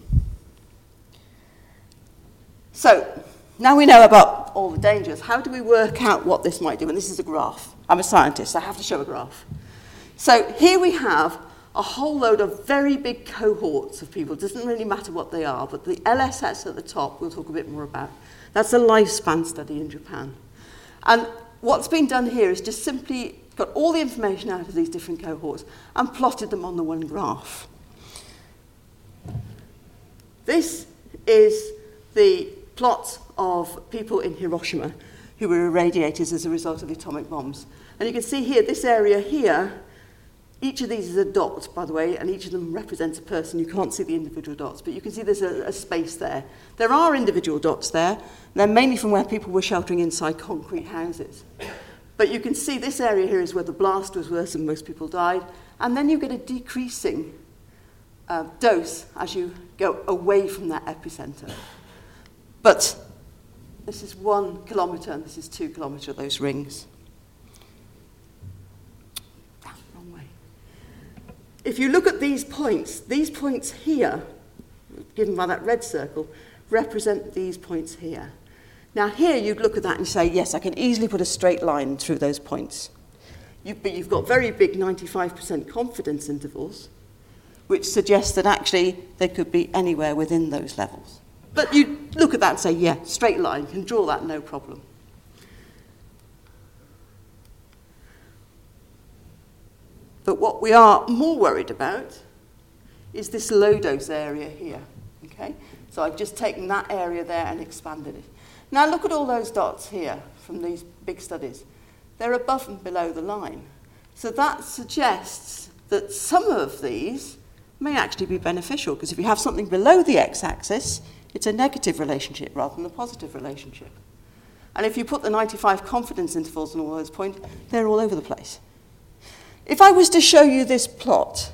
So now we know about all the dangers, how do we work out what this might do? And this is a graph. I'm a scientist, so I have to show a graph. So here we have a whole load of very big cohorts of people. It doesn't really matter what they are, but the L S S at the top we'll talk a bit more about. That's a lifespan study in Japan. And what's been done here is just simply got all the information out of these different cohorts and plotted them on the one graph. This is the plot of people in Hiroshima who were irradiated as a result of the atomic bombs. And you can see here, this area here, each of these is a dot, by the way, and each of them represents a person. You can't see the individual dots, but you can see there's a, a space there. There are individual dots there. They're mainly from where people were sheltering inside concrete houses. But you can see this area here is where the blast was worse and most people died. And then you get a decreasing uh, dose as you go away from that epicenter. But this is one kilometre and this is two kilometre, those rings. If you look at these points, these points here, given by that red circle, represent these points here. Now here you'd look at that and say, yes, I can easily put a straight line through those points. You, but you've got very big ninety-five percent confidence intervals, which suggests that actually they could be anywhere within those levels. But you look at that and say, yeah, straight line, can draw that, no problem. But what we are more worried about is this low-dose area here, okay? So I've just taken that area there and expanded it. Now look at all those dots here from these big studies. They're above and below the line. So that suggests that some of these may actually be beneficial, because if you have something below the x-axis, it's a negative relationship rather than a positive relationship. And if you put the ninety-five confidence intervals on all those points, they're all over the place. If I was to show you this plot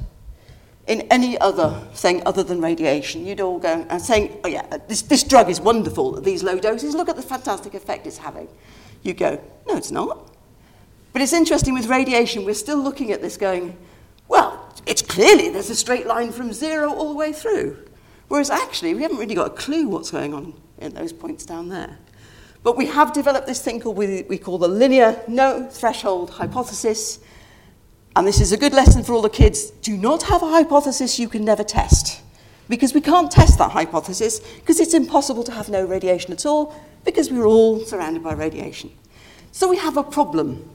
in any other thing other than radiation, you'd all go and saying, oh yeah, this, this drug is wonderful at these low doses. Look at the fantastic effect it's having. You go, no, it's not. But it's interesting with radiation, we're still looking at this going, well, it's clearly there's a straight line from zero all the way through. Whereas actually, we haven't really got a clue what's going on in those points down there. But we have developed this thing called we, we call the linear no-threshold hypothesis. And this is a good lesson for all the kids. Do not have a hypothesis you can never test, because we can't test that hypothesis, because it's impossible to have no radiation at all, because we're all surrounded by radiation. So we have a problem,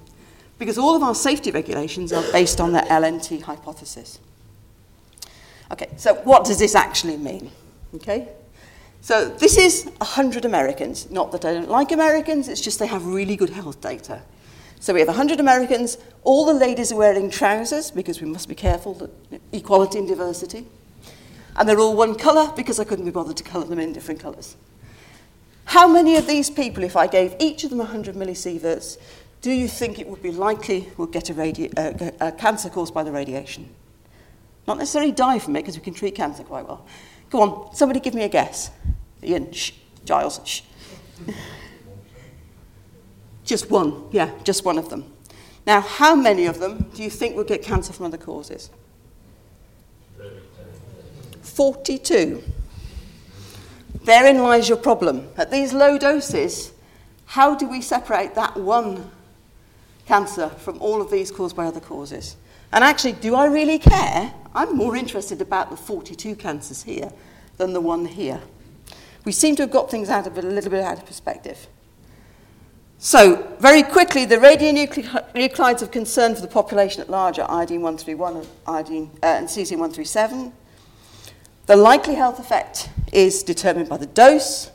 because all of our safety regulations are based on the L N T hypothesis. Okay, so what does this actually mean? Okay, so this is one hundred Americans. Not that I don't like Americans, it's just they have really good health data. So we have one hundred Americans, all the ladies are wearing trousers, because we must be careful, that equality and diversity. And they're all one colour, because I couldn't be bothered to colour them in different colours. How many of these people, if I gave each of them one hundred millisieverts, do you think it would be likely would get a, radi- uh, a cancer caused by the radiation? Not necessarily die from it, because we can treat cancer quite well. Go on, somebody give me a guess. Ian, shh, Giles, shh. Just one, yeah, just one of them. Now, how many of them do you think would get cancer from other causes? forty-two. Therein lies your problem. At these low doses, how do we separate that one cancer from all of these caused by other causes? And actually, do I really care? I'm more interested about the forty-two cancers here than the one here. We seem to have got things out of a little bit out of perspective. So, very quickly, the radionuclides of concern for the population at large are iodine one thirty-one and, iodine, uh, and cesium one thirty-seven. The likely health effect is determined by the dose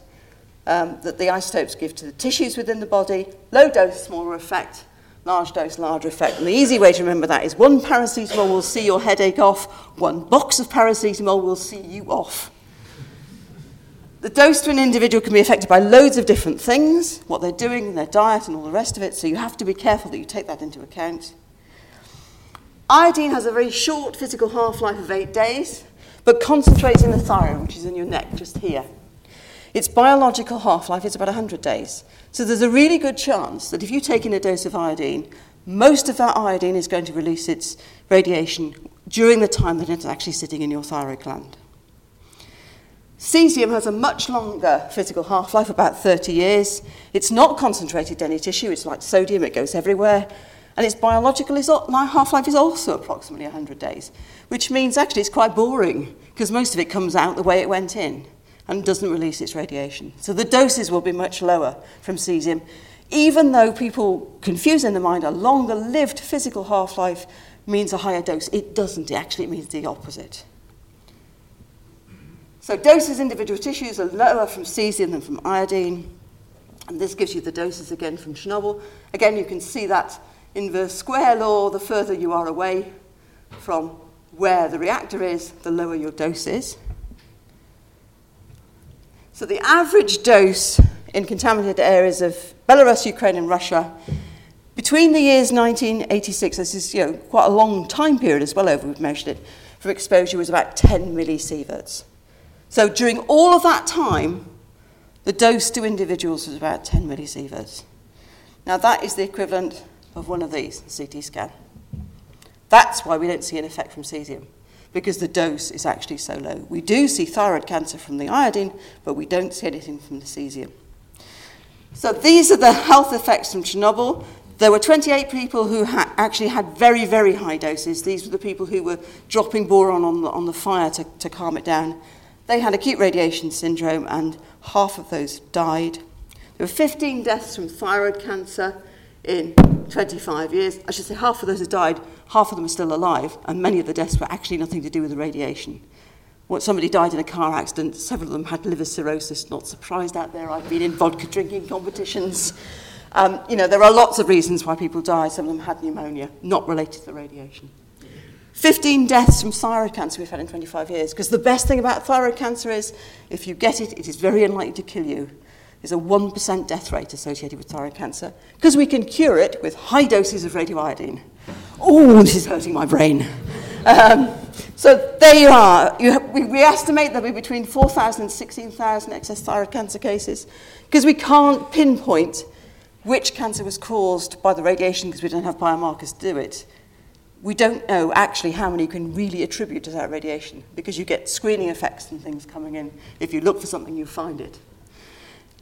um, that the isotopes give to the tissues within the body. Low dose, smaller effect. Large dose, larger effect. And the easy way to remember that is one paracetamol will see your headache off. One box of paracetamol will see you off. The dose to an individual can be affected by loads of different things, what they're doing, their diet and all the rest of it, so you have to be careful that you take that into account. Iodine has a very short physical half-life of eight days, but concentrates in the thyroid, which is in your neck just here. Its biological half-life is about one hundred days. So there's a really good chance that if you take in a dose of iodine, most of that iodine is going to release its radiation during the time that it's actually sitting in your thyroid gland. Cesium has a much longer physical half-life, about thirty years. It's not concentrated in any tissue. It's like sodium. It goes everywhere. And its biological half-life is also approximately one hundred days, which means actually it's quite boring because most of it comes out the way it went in and doesn't release its radiation. So the doses will be much lower from cesium, even though people confuse in their mind a longer-lived physical half-life means a higher dose. It doesn't. It actually means the opposite. So doses in individual tissues are lower from cesium than from iodine. And this gives you the doses again from Chernobyl. Again, you can see that inverse square law. The further you are away from where the reactor is, the lower your dose is. So the average dose in contaminated areas of Belarus, Ukraine, and Russia between the years nineteen eighty-six, this is you know, quite a long time period as well over, we've measured it, from exposure was about ten millisieverts. So during all of that time, the dose to individuals was about ten millisieverts. Now that is the equivalent of one of these, the C T scan. That's why we don't see an effect from cesium, because the dose is actually so low. We do see thyroid cancer from the iodine, but we don't see anything from the cesium. So these are the health effects from Chernobyl. There were twenty-eight people who ha- actually had very, very high doses. These were the people who were dropping boron on the, on the fire to, to calm it down. They had acute radiation syndrome, and half of those died. There were fifteen deaths from thyroid cancer in twenty-five years. I should say half of those had died, half of them are still alive, and many of the deaths were actually nothing to do with the radiation. What, somebody died in a car accident, several of them had liver cirrhosis. Not surprised out there, I've been in vodka drinking competitions. Um, you know, there are lots of reasons why people die. Some of them had pneumonia, not related to the radiation. fifteen deaths from thyroid cancer we've had in twenty-five years, because the best thing about thyroid cancer is if you get it, it is very unlikely to kill you. There's a one percent death rate associated with thyroid cancer, because we can cure it with high doses of radioiodine. Oh, this is hurting my brain. Um, so there you are. You have, we, we estimate there'll be between four thousand and sixteen thousand excess thyroid cancer cases, because we can't pinpoint which cancer was caused by the radiation because we don't have biomarkers to do it. We don't know actually how many you can really attribute to that radiation, because you get screening effects and things coming in. If you look for something, you find it.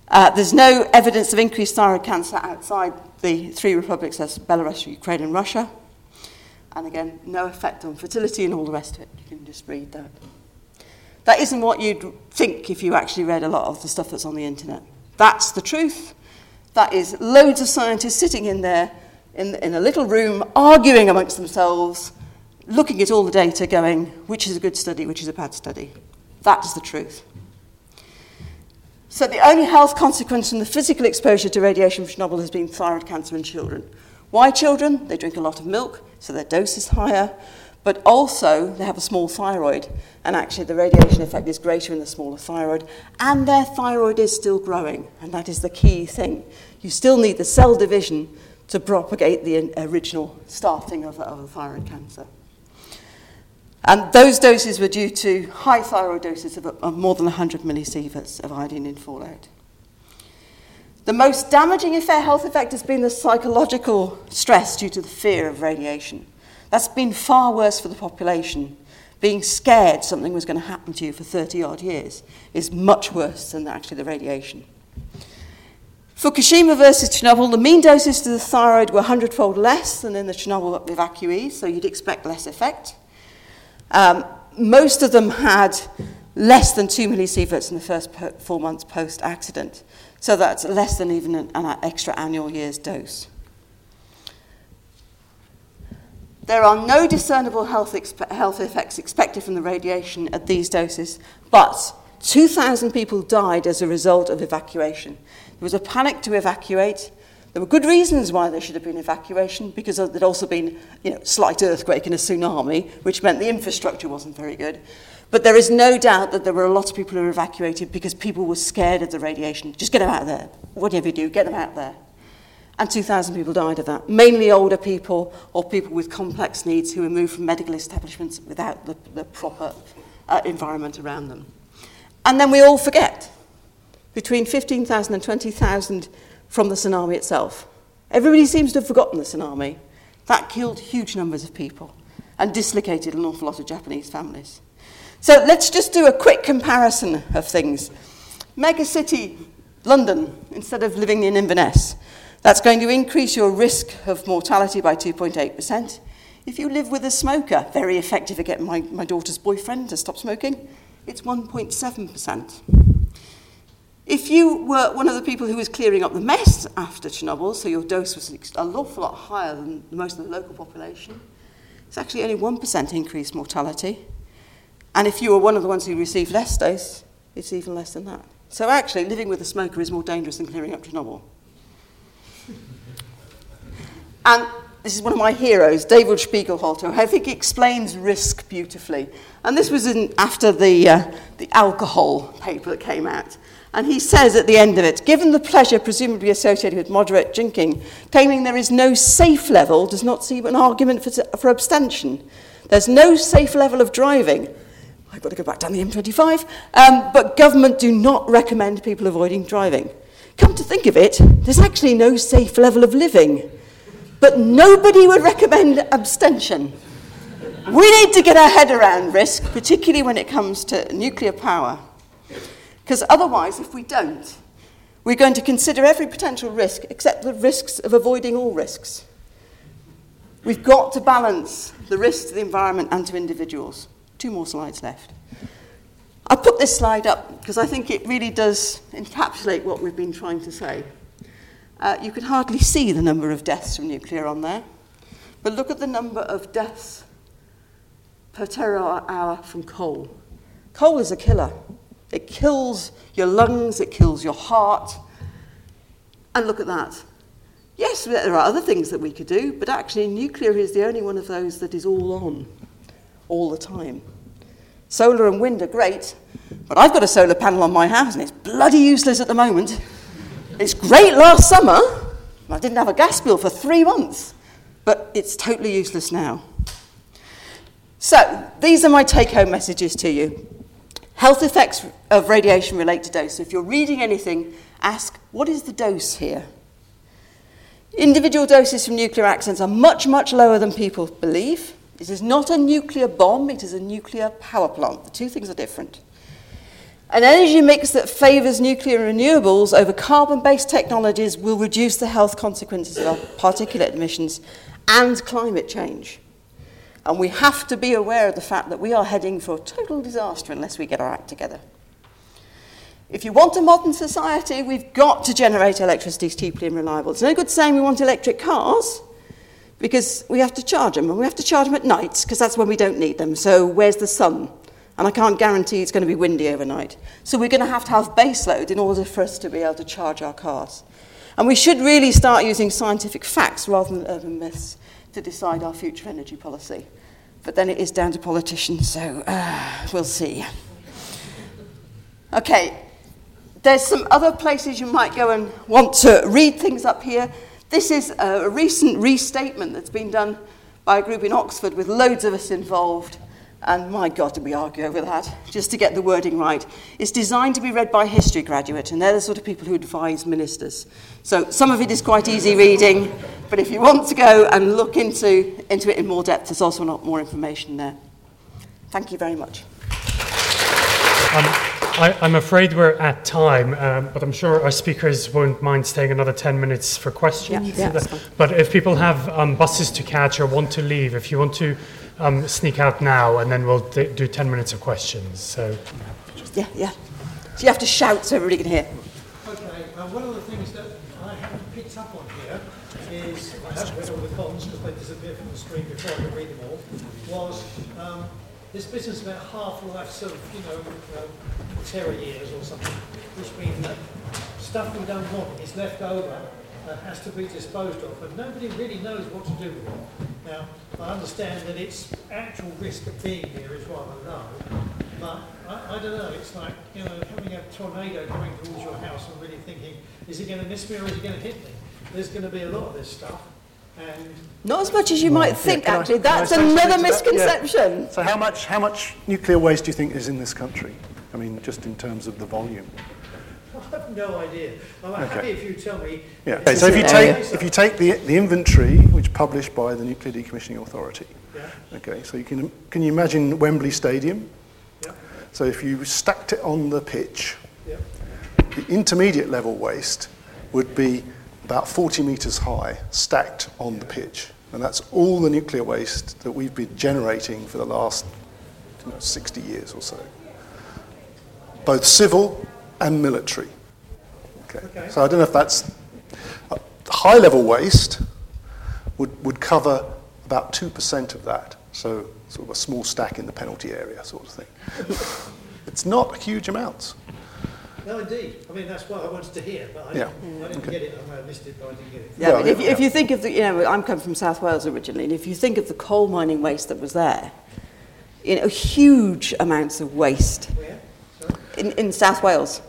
Uh, there's no evidence of increased thyroid cancer outside the three republics, that's Belarus, Ukraine, and Russia. And again, no effect on fertility and all the rest of it. You can just read that. That isn't what you'd think if you actually read a lot of the stuff that's on the internet. That's the truth. That is loads of scientists sitting in there In, in a little room, arguing amongst themselves, looking at all the data, going, which is a good study, which is a bad study. That is the truth. So the only health consequence from the physical exposure to radiation from Chernobyl has been thyroid cancer in children. Why children? They drink a lot of milk, so their dose is higher, but also they have a small thyroid, and actually the radiation effect is greater in the smaller thyroid, and their thyroid is still growing, and that is the key thing. You still need the cell division to propagate the original starting of, of the thyroid cancer. And those doses were due to high thyroid doses of, of more than one hundred millisieverts of iodine in fallout. The most damaging effect, health effect has been the psychological stress due to the fear of radiation. That's been far worse for the population. Being scared something was going to happen to you for thirty-odd years is much worse than actually the radiation. Fukushima versus Chernobyl, the mean doses to the thyroid were one hundred-fold less than in the Chernobyl evacuees, so you'd expect less effect. Um, most of them had less than two millisieverts in the first po- four months post-accident, so that's less than even an, an extra annual year's dose. There are no discernible health, expe- health effects expected from the radiation at these doses, but two thousand people died as a result of evacuation. There was a panic to evacuate. There were good reasons why there should have been evacuation, because there had also been, you know, slight earthquake and a tsunami, which meant the infrastructure wasn't very good. But there is no doubt that there were a lot of people who were evacuated because people were scared of the radiation. Just get them out of there. Whatever you do, get them out of there. And two thousand people died of that, mainly older people or people with complex needs who were moved from medical establishments without the, the proper uh, environment around them. And then we all forget. Between fifteen thousand and twenty thousand from the tsunami itself. Everybody seems to have forgotten the tsunami. That killed huge numbers of people and dislocated an awful lot of Japanese families. So let's just do a quick comparison of things. Megacity London, instead of living in Inverness, that's going to increase your risk of mortality by two point eight percent. If you live with a smoker, very effective at getting my, my daughter's boyfriend to stop smoking, it's one point seven percent. If you were one of the people who was clearing up the mess after Chernobyl, so your dose was an awful lot higher than most of the local population, it's actually only one percent increased mortality. And if you were one of the ones who received less dose, it's even less than that. So actually, living with a smoker is more dangerous than clearing up Chernobyl. And this is one of my heroes, David Spiegelhalter, who I think explains risk beautifully. And this was in, after the, uh, the alcohol paper that came out. And he says at the end of it, given the pleasure presumably associated with moderate drinking, claiming there is no safe level does not seem an argument for, for abstention. There's no safe level of driving. I've got to go back down the M twenty-five. Um, but government do not recommend people avoiding driving. Come to think of it, there's actually no safe level of living. But nobody would recommend abstention. We need to get our head around risk, particularly when it comes to nuclear power. Because otherwise, if we don't, we're going to consider every potential risk except the risks of avoiding all risks. We've got to balance the risk to the environment and to individuals. Two more slides left. I put this slide up because I think it really does encapsulate what we've been trying to say. Uh, you can hardly see the number of deaths from nuclear on there, but look at the number of deaths per terawatt hour from coal. Coal is a killer. It kills your lungs, it kills your heart. And look at that. Yes, there are other things that we could do, but actually nuclear is the only one of those that is all on, all the time. Solar and wind are great, but I've got a solar panel on my house and it's bloody useless at the moment. It's great last summer. I didn't have a gas bill for three months, but it's totally useless now. So these are my take-home messages to you. Health effects of radiation relate to dose. So if you're reading anything, ask, what is the dose here? Individual doses from nuclear accidents are much, much lower than people believe. This is not a nuclear bomb, it is a nuclear power plant. The two things are different. An energy mix that favours nuclear renewables over carbon-based technologies will reduce the health consequences of particulate emissions and climate change. And we have to be aware of the fact that we are heading for total disaster unless we get our act together. If you want a modern society, we've got to generate electricity cheaply and reliable. It's no good saying we want electric cars because we have to charge them, and we have to charge them at night because that's when we don't need them. So where's the sun? And I can't guarantee it's going to be windy overnight. So we're going to have to have baseload in order for us to be able to charge our cars. And we should really start using scientific facts rather than urban myths to decide our future energy policy. But then it is down to politicians, so uh, we'll see. Okay, there's some other places you might go and want to read things up here. This is a recent restatement that's been done by a group in Oxford with loads of us involved. And my God, did we argue over that, just to get the wording right. It's designed to be read by history graduates, and they're the sort of people who advise ministers. So some of it is quite easy reading, but if you want to go and look into, into it in more depth, there's also a lot more information there. Thank you very much. Um, I, I'm afraid we're at time, um, but I'm sure our speakers won't mind staying another ten minutes for questions. Yeah, yeah, but if people have um, buses to catch or want to leave, if you want to Um, sneak out now, and then we'll d- do ten minutes of questions. So, yeah, yeah. So you have to shout so everybody can hear. Okay. Uh, one of the things that I haven't picked up on here is I haven't read all the columns because they disappear from the screen before I could read them all. Was um, this business about half-life, sort of, you know, uh, tera years or something, which means that stuff we don't want is left over. Has to be disposed of, and nobody really knows what to do with it. Now, I understand that its actual risk of being here is rather low, But I, I don't know, it's like, you know, having a tornado coming towards your house and really thinking, is it going to miss me or is it going to hit me? There's going to be a lot of this stuff. And not as much as you might think, yeah, actually. I, That's another misconception. Yeah. So how much, how much nuclear waste do you think is in this country? I mean, just in terms of the volume. I have no idea. I'm okay. happy if you tell me. Yeah. Okay, so if you take if you take the the inventory which published by the Nuclear Decommissioning Authority. Yeah. Okay. So you can can you imagine Wembley Stadium? Yeah. So if you stacked it on the pitch, yeah. the intermediate level waste would be about forty meters high, stacked on yeah. the pitch, and that's all the nuclear waste that we've been generating for the last you know, sixty years or so. Both civil and military. Okay. okay. So I don't know if that's uh, high-level waste would would cover about two percent of that. So sort of a small stack in the penalty area, sort of thing. It's not huge amounts. No, indeed. I mean, that's what I wanted to hear, but I yeah. didn't, I didn't okay. get it. I missed it, but I didn't get it. Yeah, well, but if, yeah. if you think of the, you know, I'm coming from South Wales originally, and if you think of the coal mining waste that was there, you know, huge amounts of waste. Where? Sorry? In in South Wales.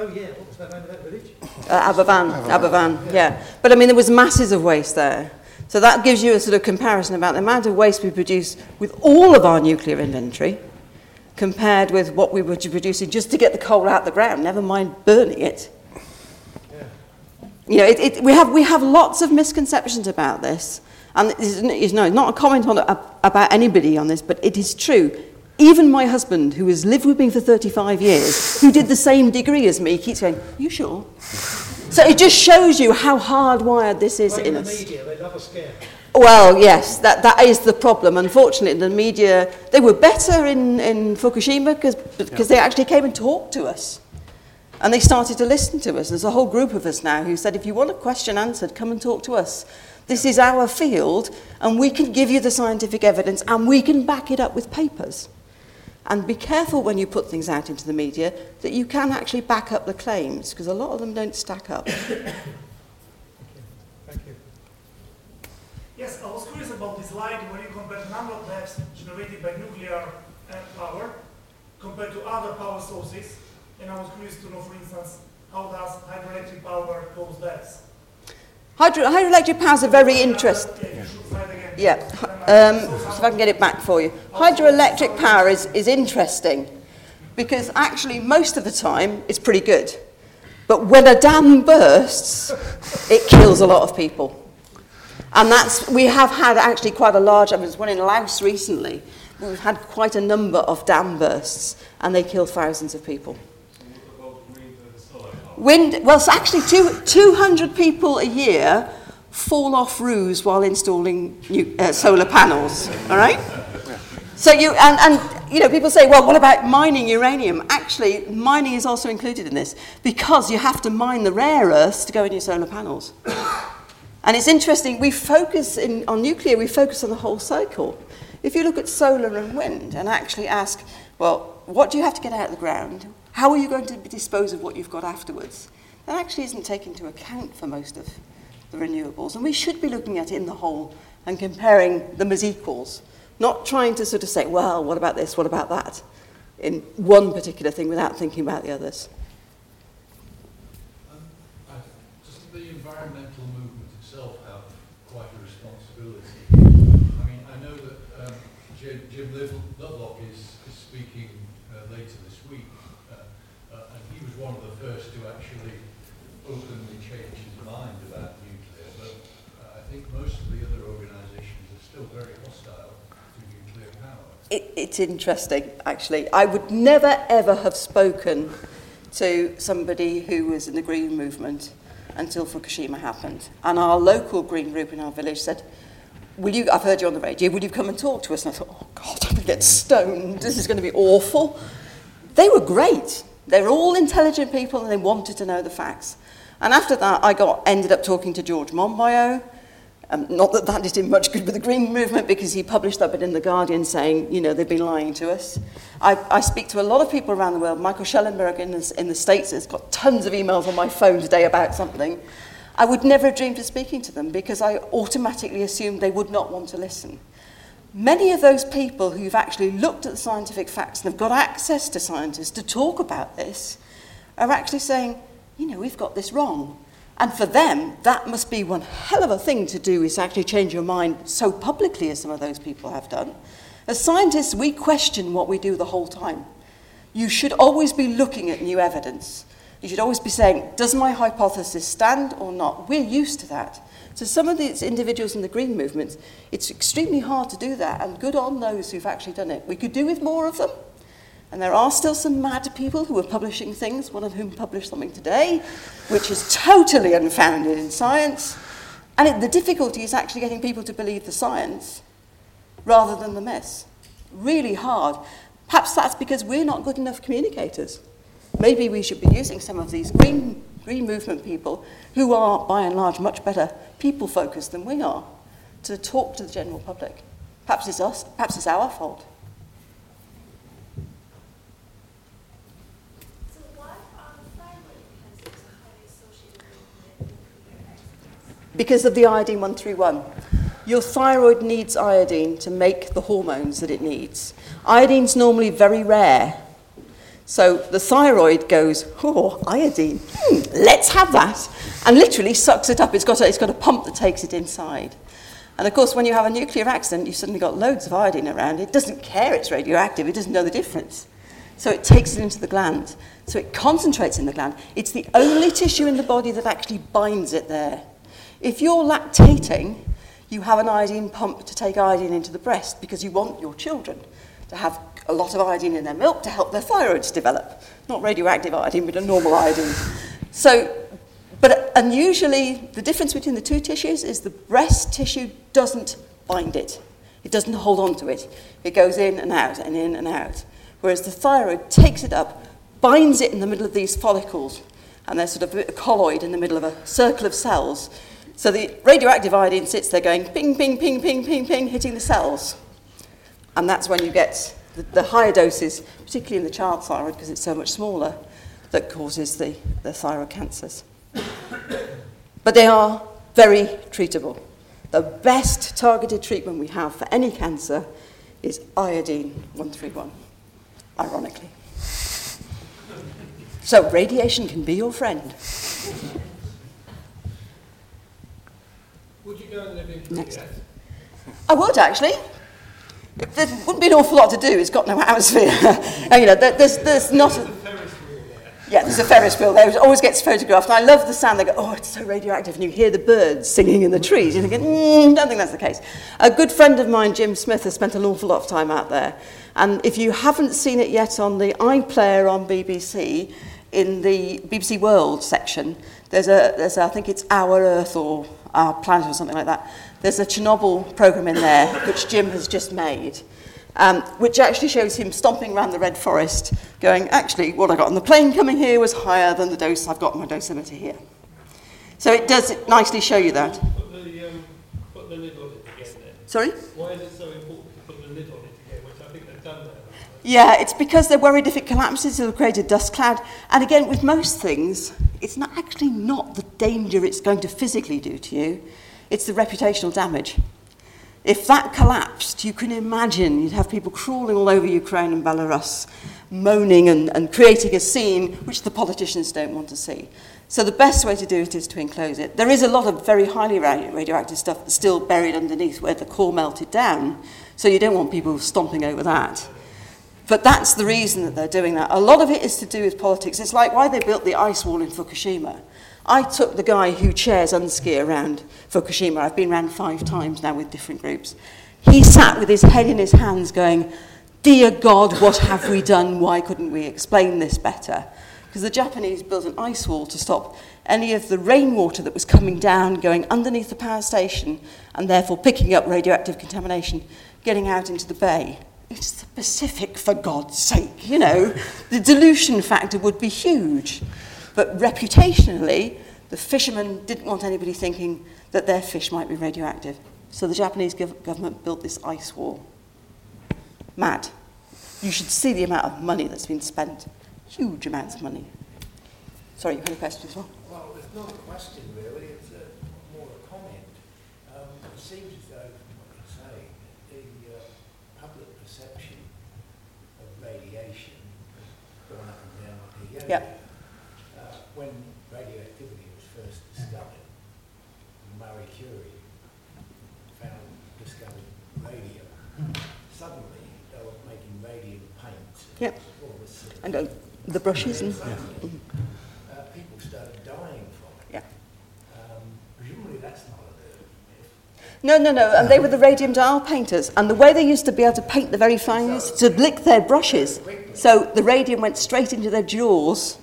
Oh yeah, what was that name of that village? Uh, Aberfan, Aberfan, yeah. yeah. But I mean, there was masses of waste there. So that gives you a sort of comparison about the amount of waste we produce with all of our nuclear inventory compared with what we were producing just to get the coal out of the ground, never mind burning it. Yeah. You know, it, it, we, have, we have lots of misconceptions about this. And it's, it's no, not a comment on about anybody on this, but it is true. Even my husband, who has lived with me for thirty-five years, who did the same degree as me, keeps going, you sure? So it just shows you how hardwired this is well, in, in us. The media, they love a scare. Well, yes, that, that is the problem. Unfortunately, the media, they were better in, in Fukushima because yeah. they actually came and talked to us. And they started to listen to us. There's a whole group of us now who said, if you want a question answered, come and talk to us. This is our field, and we can give you the scientific evidence, and we can back it up with papers. And be careful when you put things out into the media that you can actually back up the claims, because a lot of them don't stack up. Thank you. Thank you. Yes, I was curious about this slide where you compare the number of deaths generated by nuclear power compared to other power sources. And I was curious to know, for instance, how does hydroelectric power cause deaths? Hydro hydroelectric powers are very interesting. Yeah, um, if I can get it back for you. Hydroelectric power is, is interesting because actually most of the time it's pretty good. But when a dam bursts, it kills a lot of people. And that's, we have had actually quite a large, I mean, there's one in Laos recently, we've had quite a number of dam bursts and they kill thousands of people. Wind, well, so actually two, 200 people a year fall off roofs while installing new, uh, solar panels, all right? So you, and, and, you know, people say, well, what about mining uranium? Actually, mining is also included in this because you have to mine the rare earths to go in your solar panels. And it's interesting, we focus in, on nuclear, we focus on the whole cycle. If you look at solar and wind and actually ask, well, what do you have to get out of the ground? How are you going to dispose of what you've got afterwards? That actually isn't taken into account for most of the renewables. And we should be looking at it in the whole and comparing them as equals, not trying to sort of say, well, what about this, what about that, in one particular thing without thinking about the others. Um, doesn't the environmental movement itself have quite a responsibility? I mean, I know that um, Jim, Jim Lovelock is, is speaking uh, later this week. He was one of the first to actually openly change his mind about nuclear, but uh, I think most of the other organisations are still very hostile to nuclear power. It, it's interesting, actually. I would never, ever have spoken to somebody who was in the Green Movement until Fukushima happened. And our local Green group in our village said, "Will you? I've heard you on the radio, will you come and talk to us?" And I thought, oh, God, I'm going to get stoned. This is going to be awful. They were great. They're all intelligent people and they wanted to know the facts. And after that, I got ended up talking to George Monbiot. Um, not that that did him much good with the Green Movement because he published that bit in The Guardian saying, you know, they've been lying to us. I, I speak to a lot of people around the world. Michael Shellenberger in the, in the States has got tons of emails on my phone today about something. I would never have dreamed of speaking to them because I automatically assumed they would not want to listen. Many of those people who've actually looked at the scientific facts and have got access to scientists to talk about this are actually saying, you know, we've got this wrong. And for them, that must be one hell of a thing to do, is actually change your mind so publicly as some of those people have done. As scientists, we question what we do the whole time. You should always be looking at new evidence. You should always be saying, does my hypothesis stand or not? We're used to that. So some of these individuals in the green movements, it's extremely hard to do that, and good on those who've actually done it. We could do with more of them. And there are still some mad people who are publishing things, one of whom published something today, which is totally unfounded in science. And it, the difficulty is actually getting people to believe the science rather than the mess. Really hard. Perhaps that's because we're not good enough communicators. Maybe we should be using some of these green, green movement people, who are, by and large, much better people-focused than we are, to talk to the general public. Perhaps it's us, perhaps it's our fault. Because of the iodine one three one. Your thyroid needs iodine to make the hormones that it needs. Iodine's normally very rare. So the thyroid goes, oh, iodine, hmm, let's have that, and literally sucks it up. It's got, a, it's got a pump that takes it inside. And of course, when you have a nuclear accident, you've suddenly got loads of iodine around. It doesn't care it's radioactive. It doesn't know the difference. So it takes it into the gland. So it concentrates in the gland. It's the only tissue in the body that actually binds it there. If you're lactating, you have an iodine pump to take iodine into the breast because you want your children to have a lot of iodine in their milk to help their thyroids develop. Not radioactive iodine, but a normal iodine. So, but unusually, the difference between the two tissues is the breast tissue doesn't bind it. It doesn't hold on to it. It goes in and out and in and out. Whereas the thyroid takes it up, binds it in the middle of these follicles, and they're sort of a colloid in the middle of a circle of cells. So the radioactive iodine sits there going ping, ping, ping, ping, ping, ping, hitting the cells. And that's when you get the, the higher doses, particularly in the child thyroid, because it's so much smaller, that causes the, the thyroid cancers. But they are very treatable. The best targeted treatment we have for any cancer is iodine one three one, ironically. So radiation can be your friend. Would you go and live in Pierrelatte? I would, actually. There wouldn't be an awful lot to do. It's got no atmosphere. You know, there, there's, there's not... There's a, a Ferris wheel there. Yeah, there's a Ferris wheel there. It always gets photographed. And I love the sound. They go, oh, it's so radioactive. And you hear the birds singing in the trees. You're thinking, mm, don't think that's the case. A good friend of mine, Jim Smith, has spent an awful lot of time out there. And if you haven't seen it yet on the iPlayer on B B C, in the B B C World section, there's a, there's a I think it's Our Earth or... Our Planet or something like that. There's a Chernobyl program in there, which Jim has just made, um, which actually shows him stomping around the red forest, going, actually, what I got on the plane coming here was higher than the dose I've got on my dosimeter here. So it does nicely show you that. Put the, um, put the lid on it again then. Sorry? Why is it so important to put the lid on it again, which I think they've done there? Yeah, it's because they're worried if it collapses, it'll create a dust cloud. And again, with most things, it's not actually not the danger it's going to physically do to you. It's the reputational damage. If that collapsed, you can imagine you'd have people crawling all over Ukraine and Belarus, moaning and, and creating a scene which the politicians don't want to see. So the best way to do it is to enclose it. There is a lot of very highly radioactive stuff that's still buried underneath where the core melted down, so you don't want people stomping over that. But that's the reason that they're doing that. A lot of it is to do with politics. It's like why they built the ice wall in Fukushima. I took the guy who chairs UNSCEAR around Fukushima. I've been around five times now with different groups. He sat with his head in his hands going, dear God, what have we done? Why couldn't we explain this better? Because the Japanese built an ice wall to stop any of the rainwater that was coming down, going underneath the power station, and therefore picking up radioactive contamination, getting out into the bay. It's the Pacific, for God's sake, you know. The dilution factor would be huge. But reputationally, the fishermen didn't want anybody thinking that their fish might be radioactive. So the Japanese government built this ice wall. Mad. You should see the amount of money that's been spent. Huge amounts of money. Sorry, you had a question as well? Well, it's not a question, really. It's a, more a comment. Um, it seems as though, what you say, the... Uh, Yep. Uh, when radioactivity was first discovered, Marie Curie found discovered radium. Suddenly, they were making radium paints. Yep. All this sort of and uh, the brushes and. and yeah. uh, people started dying from it. Yeah. Um, presumably, that's not. No, no, no, and they were the radium dial painters, and the way they used to be able to paint the very fine is to lick their brushes, so the radium went straight into their jaws.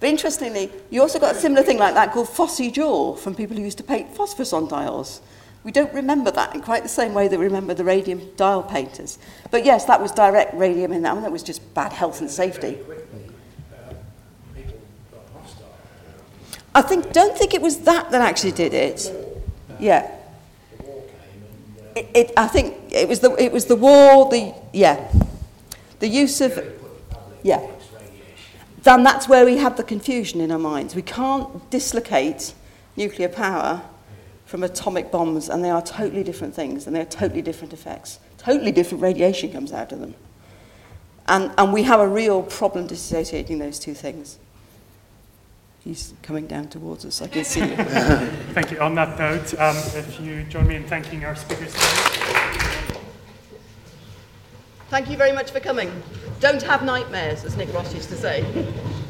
But interestingly, you also got a similar thing like that called phossy jaw from people who used to paint phosphorus on dials. We don't remember that in quite the same way that we remember the radium dial painters. But yes, that was direct radium in that one, that was just bad health and safety. I think, don't think it was that that actually did it. Yeah. It, it, I think it was the it was the war the yeah the use of yeah then that's where we had the confusion in our minds. We can't dislocate nuclear power from atomic bombs, and they are totally different things, and they are totally different effects. Totally different radiation comes out of them, and and we have a real problem dissociating those two things. He's coming down towards us, I can see you. Thank you. On that note, um, if you join me in thanking our speakers today. Thank you very much for coming. Don't have nightmares, as Nick Ross used to say.